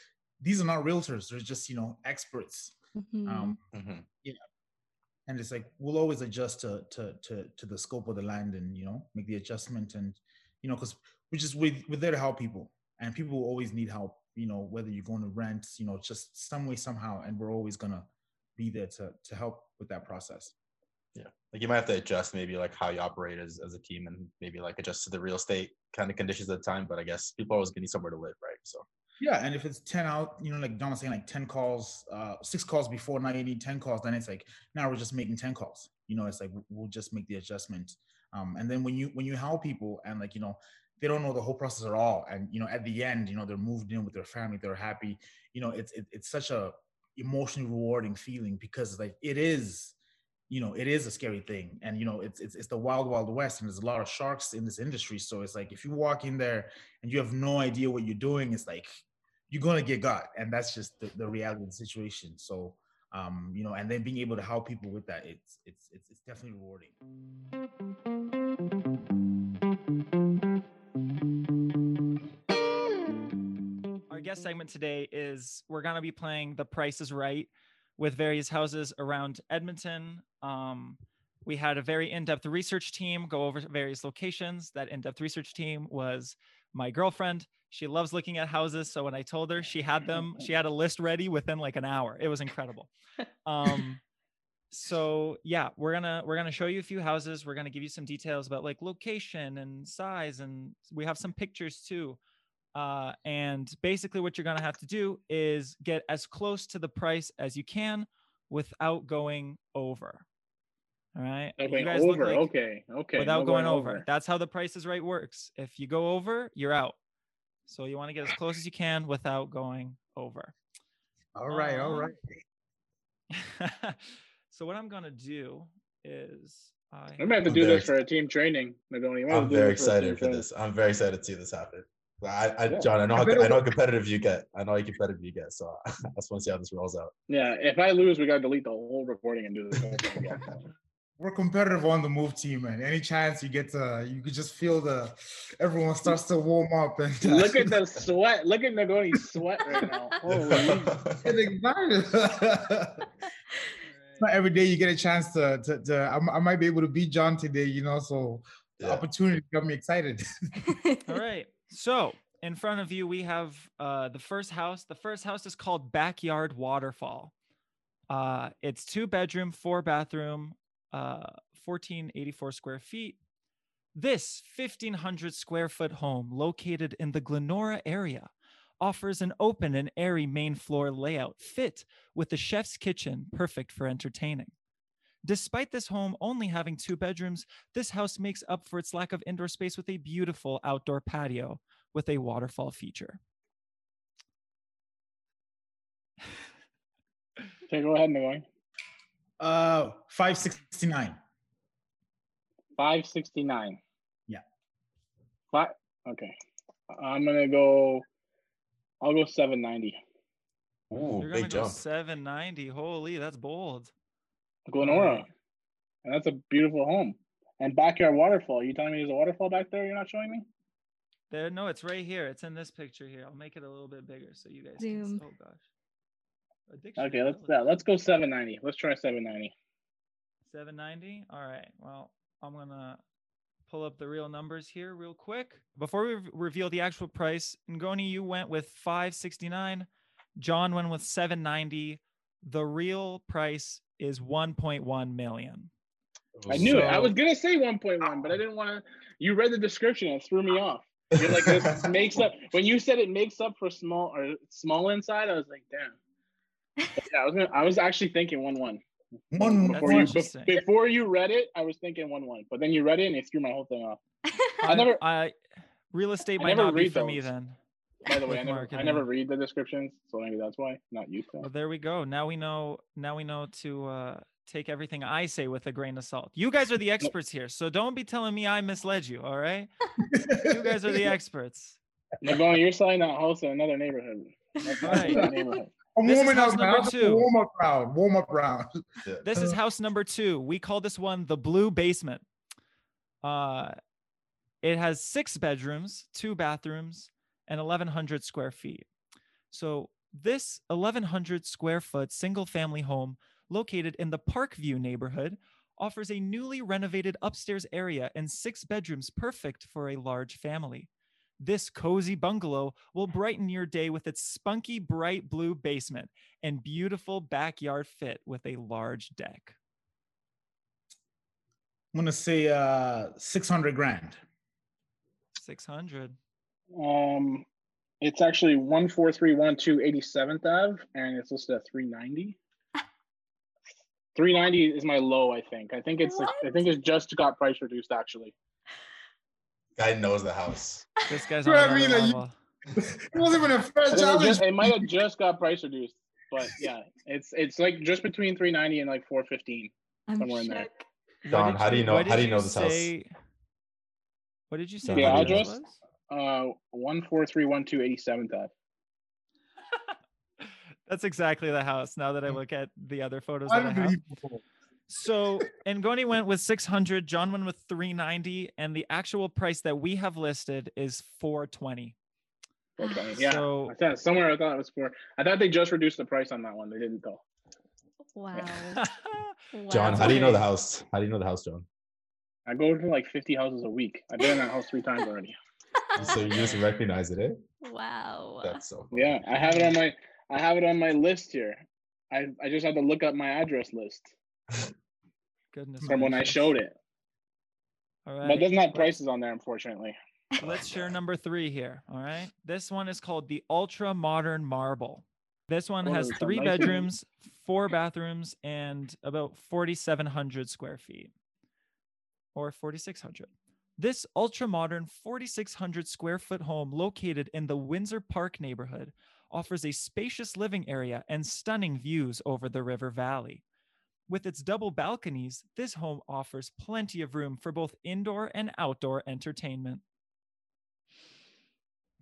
these are not realtors. They're just, you know, experts. Mm-hmm. Um, mm-hmm. Yeah. And it's like, we'll always adjust to, to, to, to the scope of the land, and, you know, make the adjustment. And, you know, because we're just, we, we're there to help people, and people will always need help, you know, whether you're going to rent, you know, just some way, somehow. And we're always going to be there to, to help with that process. Yeah. Like you might have to adjust maybe like how you operate as, as a team, and maybe like adjust to the real estate kind of conditions at the time. But I guess people always need somewhere to live, right? So. Yeah, and if it's ten out, you know, like Don was saying, like ten calls, uh, six calls before ninety, ten calls, then it's like now we're just making ten calls. You know, it's like we'll just make the adjustment. Um, and then when you when you help people, and like, you know, they don't know the whole process at all, and you know, at the end, you know, they're moved in with their family, they're happy. You know, it's it, it's such a emotionally rewarding feeling, because like it is, you know, it is a scary thing, and you know, it's it's it's the wild wild west, and there's a lot of sharks in this industry. So it's like if you walk in there and you have no idea what you're doing, it's like you're going to get got. And that's just the, the reality of the situation. So, um, you know, and then being able to help people with that, it's, it's, it's, it's definitely rewarding. Our guest segment today is, we're going to be playing The Price is Right with various houses around Edmonton. Um, we had a very in-depth research team go over various locations. That in-depth research team was my girlfriend. She loves looking at houses. So when I told her, she had them, she had a list ready within like an hour. It was incredible. Um, so yeah, we're gonna, we're gonna show you a few houses. We're gonna give you some details about like location and size. And we have some pictures too. Uh, and basically what you're gonna have to do is get as close to the price as you can without going over. All right. Okay. You guys over. Like, okay. Okay. Without no going over. over. That's how The Price is Right works. If you go over, you're out. So you want to get as close as you can without going over. All right. Um, all right. So what I'm going to do is I I'm going to do this for a team training. I'm very excited for this. I'm very excited to see this happen. I, I, yeah. John, I know, I, how, I know how competitive you get. I know how competitive you get. So I just want to see how this rolls out. Yeah. If I lose, we got to delete the whole recording and do this whole thing again. We're competitive on the Move Team, man. Any chance you get to, you could just feel the, everyone starts to warm up. And uh, look at the sweat. Look at Nagoni's sweat right now. Holy. It's not every day you get a chance to, to, to I, I might be able to beat John today, you know, so yeah. The opportunity got me excited. All right. So in front of you, we have uh, the first house. The first house is called Backyard Waterfall. Uh, it's two bedroom, four bathroom. Uh, fourteen eighty-four square feet. This fifteen hundred square foot home located in the Glenora area offers an open and airy main floor layout fit with a chef's kitchen, perfect for entertaining. Despite this home only having two bedrooms, this house makes up for its lack of indoor space with a beautiful outdoor patio with a waterfall feature. Okay, go ahead, Noah. Uh, five sixty-nine. five sixty-nine. Yeah. Five, okay. I'm going to go, I'll go seven ninety. Ooh, you're going to go jump. seven ninety. Holy, that's bold. Glenora. And that's a beautiful home. And Backyard Waterfall. You telling me there's a waterfall back there you're not showing me? There, no, it's right here. It's in this picture here. I'll make it a little bit bigger so you guys Zoom. Can, oh gosh. Addiction. Okay, let's uh, let's go seven ninety. Let's try seven ninety. seven ninety? All right. Well, I'm going to pull up the real numbers here real quick. Before we re- reveal the actual price, Ngoni, you went with five sixty-nine. John went with seven ninety. The real price is one point one million. I knew so, it. I was going to say one point one, but I didn't want to. You read the description and it threw me off. You're like, this makes up. When you said it makes up for small or small inside, I was like, damn. Yeah, I was gonna, I was actually thinking one one. One before you, before you read it, I was thinking one one, but then you read it and it threw my whole thing off. I never. I real estate I might not be for me then. By the way, I never, I never read the descriptions, so maybe that's why. Not used to it. Well, there we go. Now we know. Now we know to uh, take everything I say with a grain of salt. You guys are the experts here, so don't be telling me I misled you. All right, you guys are the experts. You're going. You're selling that house in another neighborhood. That's right. Another neighborhood. I'm this is house number two. Warm up round. Warm up round. Yeah. This is house number two. We call this one the Blue Basement. Uh, it has six bedrooms, two bathrooms, and eleven hundred square feet. So this eleven hundred square foot single family home located in the Parkview neighborhood offers a newly renovated upstairs area and six bedrooms perfect for a large family. This cozy bungalow will brighten your day with its spunky, bright blue basement and beautiful backyard fit with a large deck. I'm gonna say uh, six hundred grand. Six hundred. Um, it's actually one four three one two eighty seventh Ave, and it's listed at three ninety. Three ninety is my low, I think. I think it's. What? I think it's just got price reduced actually. Guy knows the house. This guy's on I mean, level. You, it wasn't even a fresh challenge. It might have just got price reduced, but yeah, it's it's like just between three ninety and like four fifteen, somewhere shook. In there. Don, how do you know? How do you know this say, house? What did you say? The address, uh, one four three one two eighty seventh Ave. That's exactly the house. Now that I look at the other photos that I have. So, Ngoni went with six hundred, John went with three ninety, and the actual price that we have listed is four twenty. Okay, yeah. So, I thought, somewhere I thought it was four. I thought they just reduced the price on that one. They didn't though. Wow. Yeah. Wow. John, how do you know the house? How do you know the house, John? I go to like fifty houses a week. I've been in that house three times already. So you just recognize it, eh? Wow. That's so cool. Yeah, I have it on my I have it on my list here. I I just had to look up my address list. Goodness from when I showed it. All right. But it doesn't have prices on there, unfortunately. Let's share number three here. All right. This one is called the Ultra Modern Marble. This one oh, has three nice bedrooms, room. four bathrooms, and about forty-seven hundred square feet or forty-six hundred. This ultra modern forty-six hundred square foot home located in the Windsor Park neighborhood offers a spacious living area and stunning views over the river valley. With its double balconies, this home offers plenty of room for both indoor and outdoor entertainment.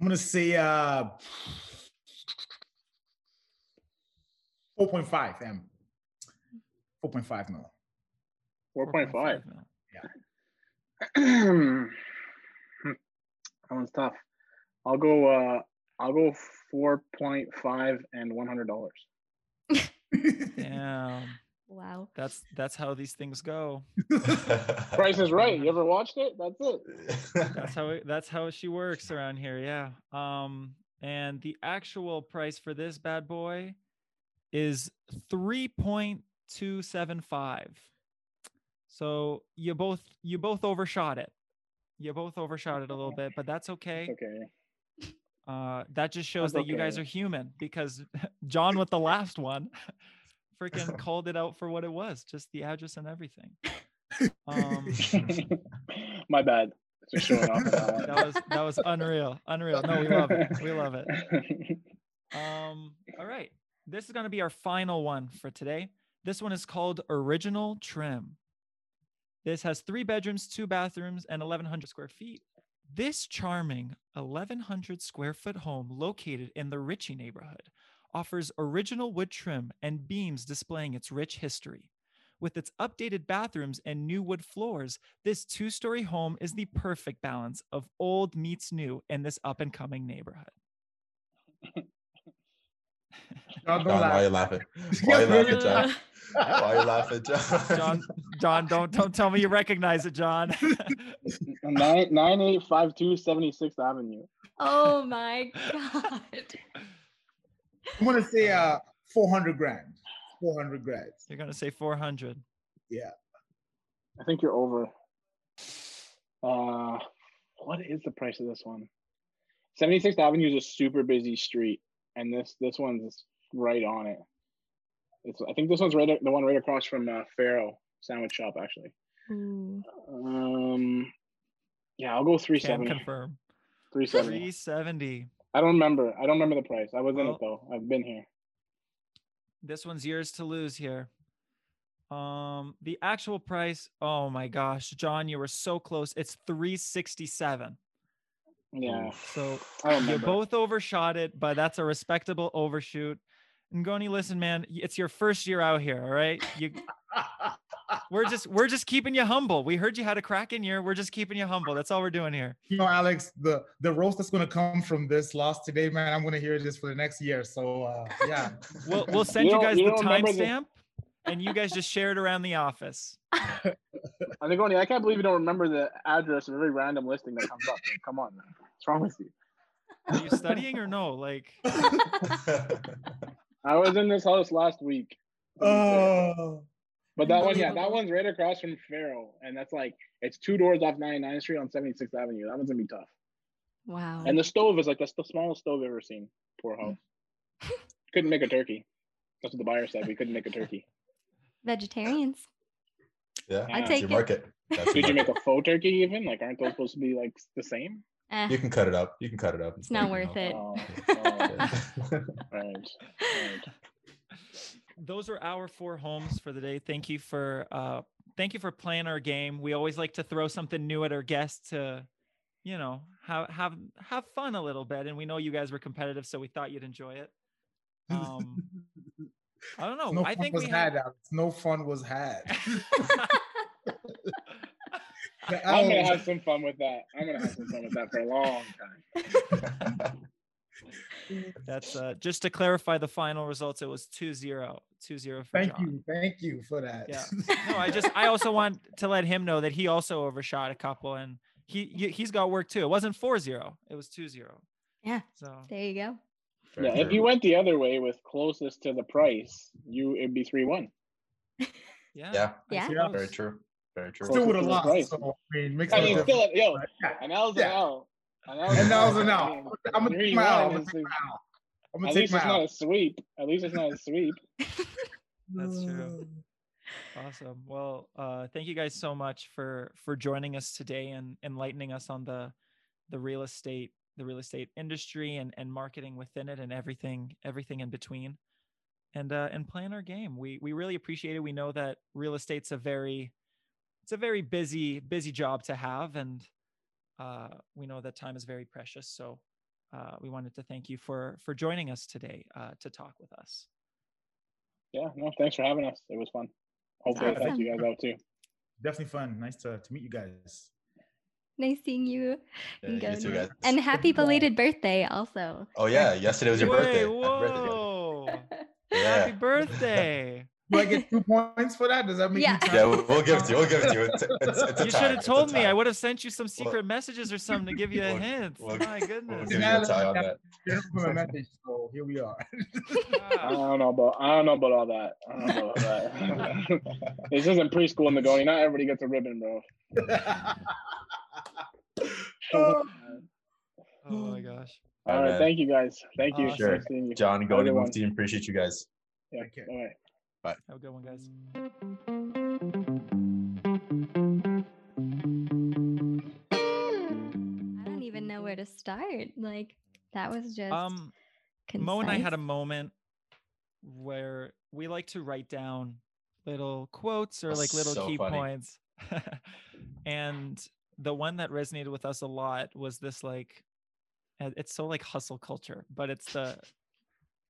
I'm gonna say uh, four point five M. four point five mil. four point five. Yeah. That one's tough. I'll go. Uh, I'll go four point five and one hundred dollars. Damn. Wow. That's that's how these things go. Price is Right. You ever watched it? That's it. That's how it, that's how she works around here. Yeah. Um and the actual price for this bad boy is three point two seven five. So you both you both overshot it. You both overshot it a little bit, but that's okay. Okay. Uh that just shows that's that okay. You guys are human because John with the last one freaking called it out for what it was, just the address and everything. Um, My bad. For showing off. That was that was unreal, unreal. No, we love it. We love it. Um, all right, this is gonna be our final one for today. This one is called Original Trim. This has three bedrooms, two bathrooms, and eleven hundred square feet. This charming eleven hundred square foot home located in the Ritchie neighborhood offers original wood trim and beams displaying its rich history. With its updated bathrooms and new wood floors, this two-story home is the perfect balance of old meets new in this up-and-coming neighborhood. John, why are you laughing? Why are you laughing, John? Why are you laughing, John? John, John, don't don't tell me you recognize it, John. nine eight five two seventy-sixth Avenue. Oh my God. I'm gonna say uh four hundred grand. Four hundred grand. You're gonna say four hundred. Yeah. I think you're over. Uh, what is the price of this one? seventy-sixth Avenue is a super busy street, and this this one's right on it. It's, I think this one's right the one right across from uh, Pharaoh Sandwich Shop, actually. Mm. Um, yeah, I'll go three seventy. Confirm. Three seventy. Three seventy. I don't remember. I don't remember the price. I was well, in it though. I've been here. This one's yours to lose here. Um, the actual price. Oh my gosh, John, you were so close. It's three sixty-seven. Yeah. So you both overshot it, but that's a respectable overshoot. Ngoni, listen, man, it's your first year out here. All right. You, we're just, we're just keeping you humble. We heard you had a cracking year. We're just keeping you humble. That's all we're doing here. You know, Alex, the, the roast that's going to come from this loss today, man, I'm going to hear this for the next year. So uh, yeah, we'll, we'll send you, you guys you the timestamp and you guys just share it around the office. I think, Ngoni, I can't believe you don't remember the address of every random listing that comes up. Like, come on, man. What's wrong with you? Are you studying or no? Like. I was in this house last week. Oh. But that one, yeah, that one's right across from Pharaoh. And that's like, it's two doors off ninety-ninth Street on seventy-sixth Avenue. That one's going to be tough. Wow. And the stove is like, that's the smallest stove I've ever seen. Poor house. Couldn't make a turkey. That's what the buyer said. We couldn't make a turkey. Vegetarians. Yeah. I take your market. That's Could you make a faux turkey even? Like, aren't those supposed to be like the same? Eh. You can cut it up. You can cut it up. It's, it's not worth it. Oh, right. Right. Those are our four homes for the day. Thank you for uh, thank you for playing our game. We always like to throw something new at our guests to, you know, have have have fun a little bit. And we know you guys were competitive, so we thought you'd enjoy it. Um, I don't know. No I think we had. had no fun was had. I'm gonna have some fun with that. I'm gonna have some fun with that for a long time. That's uh, just to clarify the final results. It was two zero, two zero for Thank John. you, thank you for that. Yeah. No, I just I also want to let him know that he also overshot a couple, and he he's got work too. It wasn't four zero, it was two zero. Yeah. So there you go. Yeah, if you went the other way with closest to the price, you it'd be three one. Yeah. Yeah. Yeah. Very true. Very true. Still would have lost. So, I mean, makes I mean, still, yo, an L's an L. An L's an L. I'm gonna take my L. I'm gonna take my L. At least it's not a sweep. At least it's not a sweep. That's true. Awesome. Well, uh, thank you guys so much for for joining us today and enlightening us on the the real estate the real estate industry and and marketing within it and everything everything in between, and uh, and playing our game. We we really appreciate it. We know that real estate's a very It's a very busy, busy job to have, and uh, we know that time is very precious. So uh, we wanted to thank you for for joining us today uh, to talk with us. Yeah, no, thanks for having us. It was fun. Hopefully, awesome. I helped you guys out too. Definitely fun. Nice to to meet you guys. Nice seeing you. Yeah, you too, guys. And happy belated birthday, also. Oh yeah, yesterday was your Wait, birthday. Whoa! Happy birthday. Yeah. Happy birthday. Do I get two points for that? Does that make yeah. you? Yeah, we'll give it to you. We'll give it to you. It's, it's, it's you should have told me. I would have sent you some secret well, messages or something to give you a we'll, hint. We'll, My goodness. We'll give you a tie on that. A message, so here we are. I don't know about. I don't know about all that. I don't know about that. This isn't preschool in the going. Not everybody gets a ribbon, bro. Oh. Oh my gosh. All, all right, man. Thank you guys. Thank you. Sure. You. John and Ngoni, Move Team. Appreciate you guys. Yeah. Okay. All right. Bye. Have a good one, guys. I don't even know where to start. Like, that was just um, concise. Mo and I had a moment where we like to write down little quotes or That's like little so key funny. points. And the one that resonated with us a lot was this, like, it's so like hustle culture, but it's the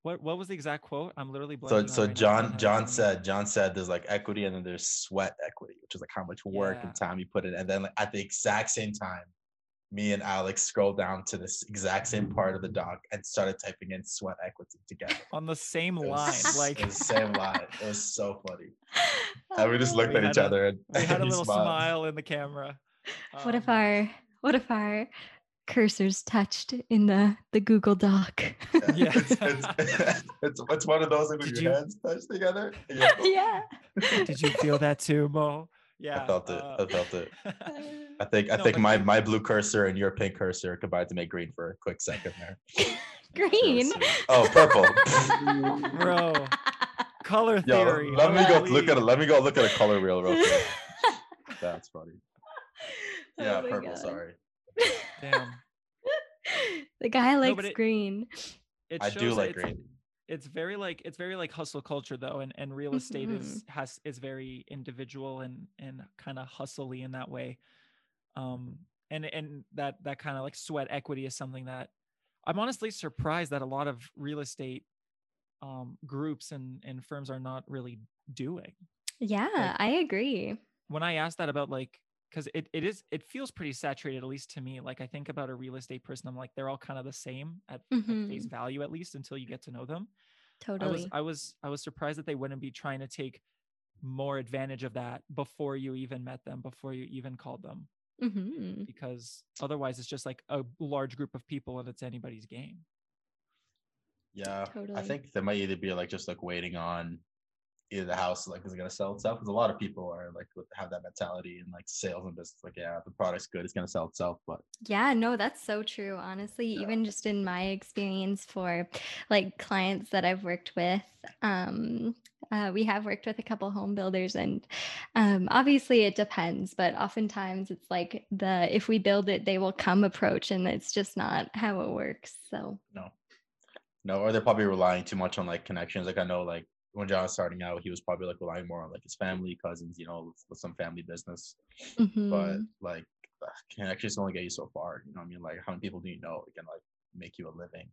What what was the exact quote? I'm literally blanking. So so right John John said John said there's like equity and then there's sweat equity, which is like how much work yeah. and time you put in, and then like at the exact same time, me and Alex scrolled down to this exact same part of the doc and started typing in sweat equity together. On the same was, line. Like the same line. It was so funny. And we just looked we at each a, other. And we had a little smiled. smile in the camera. Um, what if our, what if our cursors touched in the, the Google Doc? Yeah. it's, it's, it's, it's one of those with your you, hands touched together. Yeah. yeah. Did you feel that too, Mo? Yeah, I felt it. Uh, I felt it. I think I no, think my you, my blue cursor and your pink cursor combined to make green for a quick second there. Green. Oh, purple. Bro, color theory. Yo, let, let me go look at it. Let me go look at a color wheel real quick. That's funny. Yeah, oh purple. God. Sorry. Damn. The guy likes no, it, green. It I do like green. It's very like it's very like hustle culture though, and, and real estate mm-hmm. is has is very individual and and kind of hustly in that way, um and and that that kind of like sweat equity is something that I'm honestly surprised that a lot of real estate um groups and and firms are not really doing. Yeah, like, I agree. When I asked that about like, because it it is it feels pretty saturated, at least to me. Like I think about a real estate person, I'm like they're all kind of the same at, mm-hmm. at face value, at least until you get to know them. Totally. I was I was I was surprised that they wouldn't be trying to take more advantage of that before you even met them, before you even called them, mm-hmm. because otherwise it's just like a large group of people and it's anybody's game. Yeah, totally. I think they might either be like just like waiting on. Either the house like is gonna sell itself, because a lot of people are like have that mentality and like sales and business. Like, yeah, the product's good, it's gonna sell itself. But yeah, no, that's so true. Honestly, yeah. Even just in my experience for like clients that I've worked with, um, uh, we have worked with a couple home builders, and um, obviously it depends. But oftentimes it's like the if we build it, they will come approach, and it's just not how it works. So no, no, or they're probably relying too much on like connections. Like I know, like. When John was starting out, he was probably like relying more on like his family, cousins, you know, with, with some family business. Mm-hmm. But like, connections only get you so far. You know what I mean? Like, how many people do you know that can like make you a living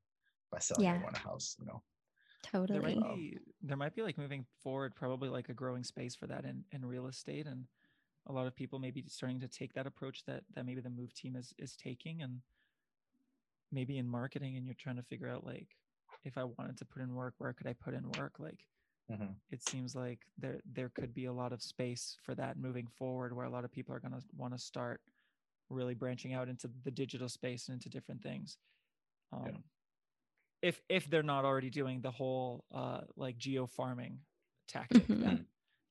by selling yeah. one house? You know, totally. There might be, there might be like moving forward, probably like a growing space for that in, in real estate, and a lot of people may be starting to take that approach that that maybe the Move team is is taking, and maybe in marketing, and you're trying to figure out like, if I wanted to put in work, where could I put in work, like. Mm-hmm. It seems like there there could be a lot of space for that moving forward, where a lot of people are going to want to start really branching out into the digital space and into different things. Um, yeah. If if they're not already doing the whole uh, like geo farming tactic mm-hmm. that,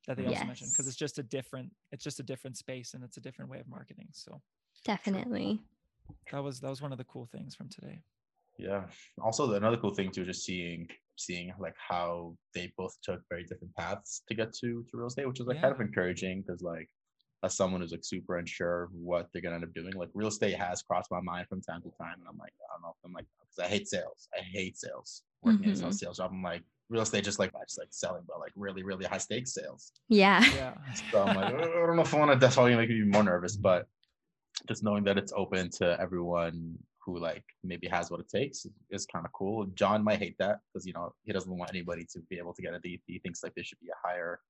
that they yes. also mentioned, because it's just a different it's just a different space and it's a different way of marketing. So definitely, that was that was one of the cool things from today. Yeah. Also, another cool thing too, just seeing seeing like how they both took very different paths to get to to real estate, which is like yeah. kind of encouraging, because like as someone who's like super unsure what they're gonna end up doing, like real estate has crossed my mind from time to time, and I'm like, I don't know if I'm like, because I hate sales, I hate sales. Working mm-hmm. in a sales job, I'm like real estate just like I just like selling, but like really really high stakes sales. Yeah. Yeah. So I'm like, I don't know if I want to. That's probably gonna make me more nervous, but just knowing that it's open to everyone who like maybe has what it takes is kind of cool. John might hate that, because you know he doesn't want anybody to be able to get a D P. He thinks like there should be a higher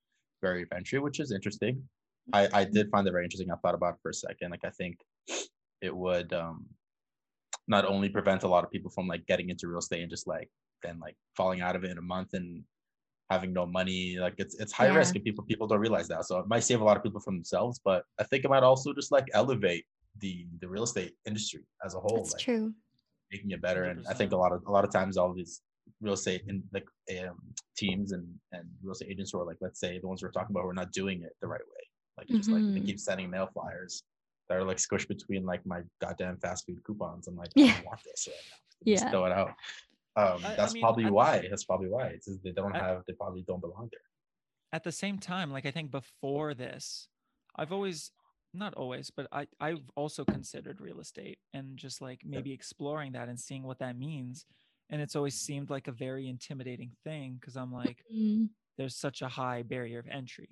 barrier of entry, which is interesting. I, I did find that very interesting. I thought about it for a second. Like I think it would um, not only prevent a lot of people from like getting into real estate and just like then like falling out of it in a month and having no money. Like it's it's high yeah. risk, and people people don't realize that. So it might save a lot of people from themselves, but I think it might also just like elevate the the real estate industry as a whole. That's like, true. Making it better. one hundred percent. And I think a lot of a lot of times all of these real estate and like um, teams and and real estate agents who are like, let's say the ones we're talking about, we're not doing it the right way. Like mm-hmm. just like they keep sending mail flyers that are like squished between like my goddamn fast food coupons. I'm like, yeah. I don't want this right now. Yeah. Just throw it out. Um that's I mean, probably I mean, why. That's probably why. It's just they don't I, have they probably don't belong there. At the same time, like I think before this, I've always not always, but I, I've also considered real estate and just like maybe exploring that and seeing what that means. And it's always seemed like a very intimidating thing, because I'm like, mm-hmm. there's such a high barrier of entry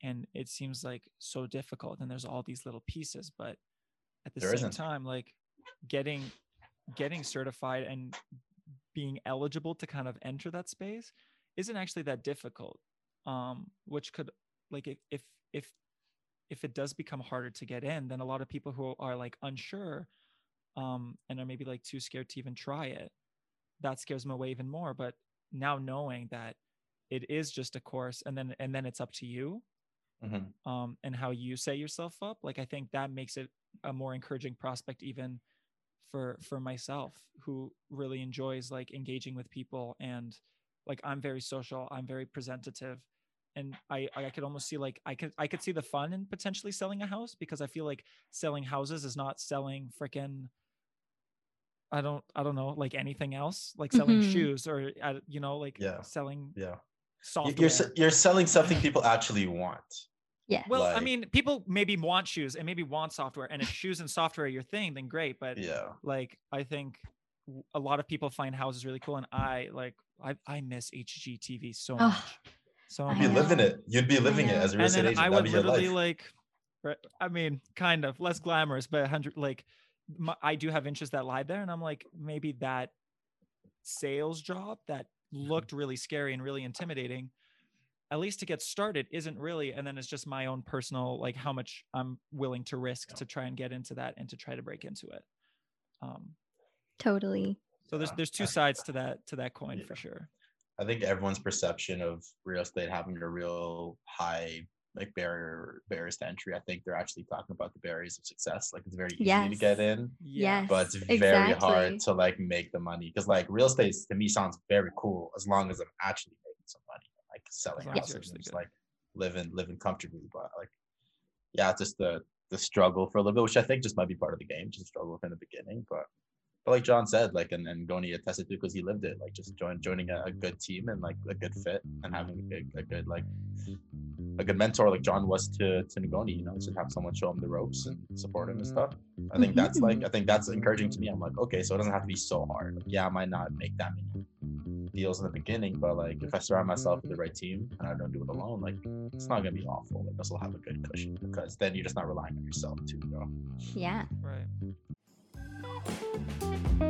and it seems like so difficult. And there's all these little pieces, but at the there same isn't. time, like getting, getting certified and being eligible to kind of enter that space isn't actually that difficult. Um, which could like, if, if, if, if it does become harder to get in, then a lot of people who are like unsure um, and are maybe like too scared to even try it. That scares them away even more. But now knowing that it is just a course, and then, and then it's up to you, mm-hmm. um, and how you set yourself up. Like, I think that makes it a more encouraging prospect, even for, for myself, who really enjoys like engaging with people. And like, I'm very social, I'm very presentative. And I, I could almost see like, I could, I could see the fun in potentially selling a house, because I feel like selling houses is not selling frickin', I don't, I don't know, like anything else, like selling mm-hmm. shoes or, you know, like yeah. selling yeah. software. You're, you're selling something people actually want. Yeah. Well, like, I mean, people maybe want shoes and maybe want software, and if shoes and software are your thing, then great. But yeah, like, I think a lot of people find houses really cool. And I like, I, I miss H G T V so oh, much. So You'd be much. living it. You'd be living it as a real estate agent. I would literally like, I mean, kind of less glamorous, but one hundred like, my, I do have interests that lie there, and I'm like, maybe that sales job that looked really scary and really intimidating, at least to get started, isn't really. And then it's just my own personal, like, how much I'm willing to risk to try and get into that and to try to break into it. Um, totally. So there's there's two sides to that to that coin yeah. for sure. I think everyone's perception of real estate having a real high like barrier barriers to entry. I think they're actually talking about the barriers of success. Like, it's very easy yes. to get in, yes, but it's very exactly. hard to like make the money, because like real estate to me sounds very cool as long as I'm actually making some money, like selling yeah, houses, just like living living comfortably. But like, yeah, it's just the the struggle for a little bit, which I think just might be part of the game, just struggle from the beginning. But but like John said, like, and then Goni attested to, because he lived it, like just join, joining a, a good team and like a good fit, and having a, a good like a good mentor like John was to to Ngoni, you know, just have someone show him the ropes and support him and stuff. I think that's like I think that's encouraging to me. I'm like, okay, so it doesn't have to be so hard. Like, yeah, I might not make that many deals in the beginning, but like if I surround myself with the right team and I don't do it alone, like it's not gonna be awful. Like this will have a good cushion, because then you're just not relying on yourself too, you know? Yeah. Right. Thank you.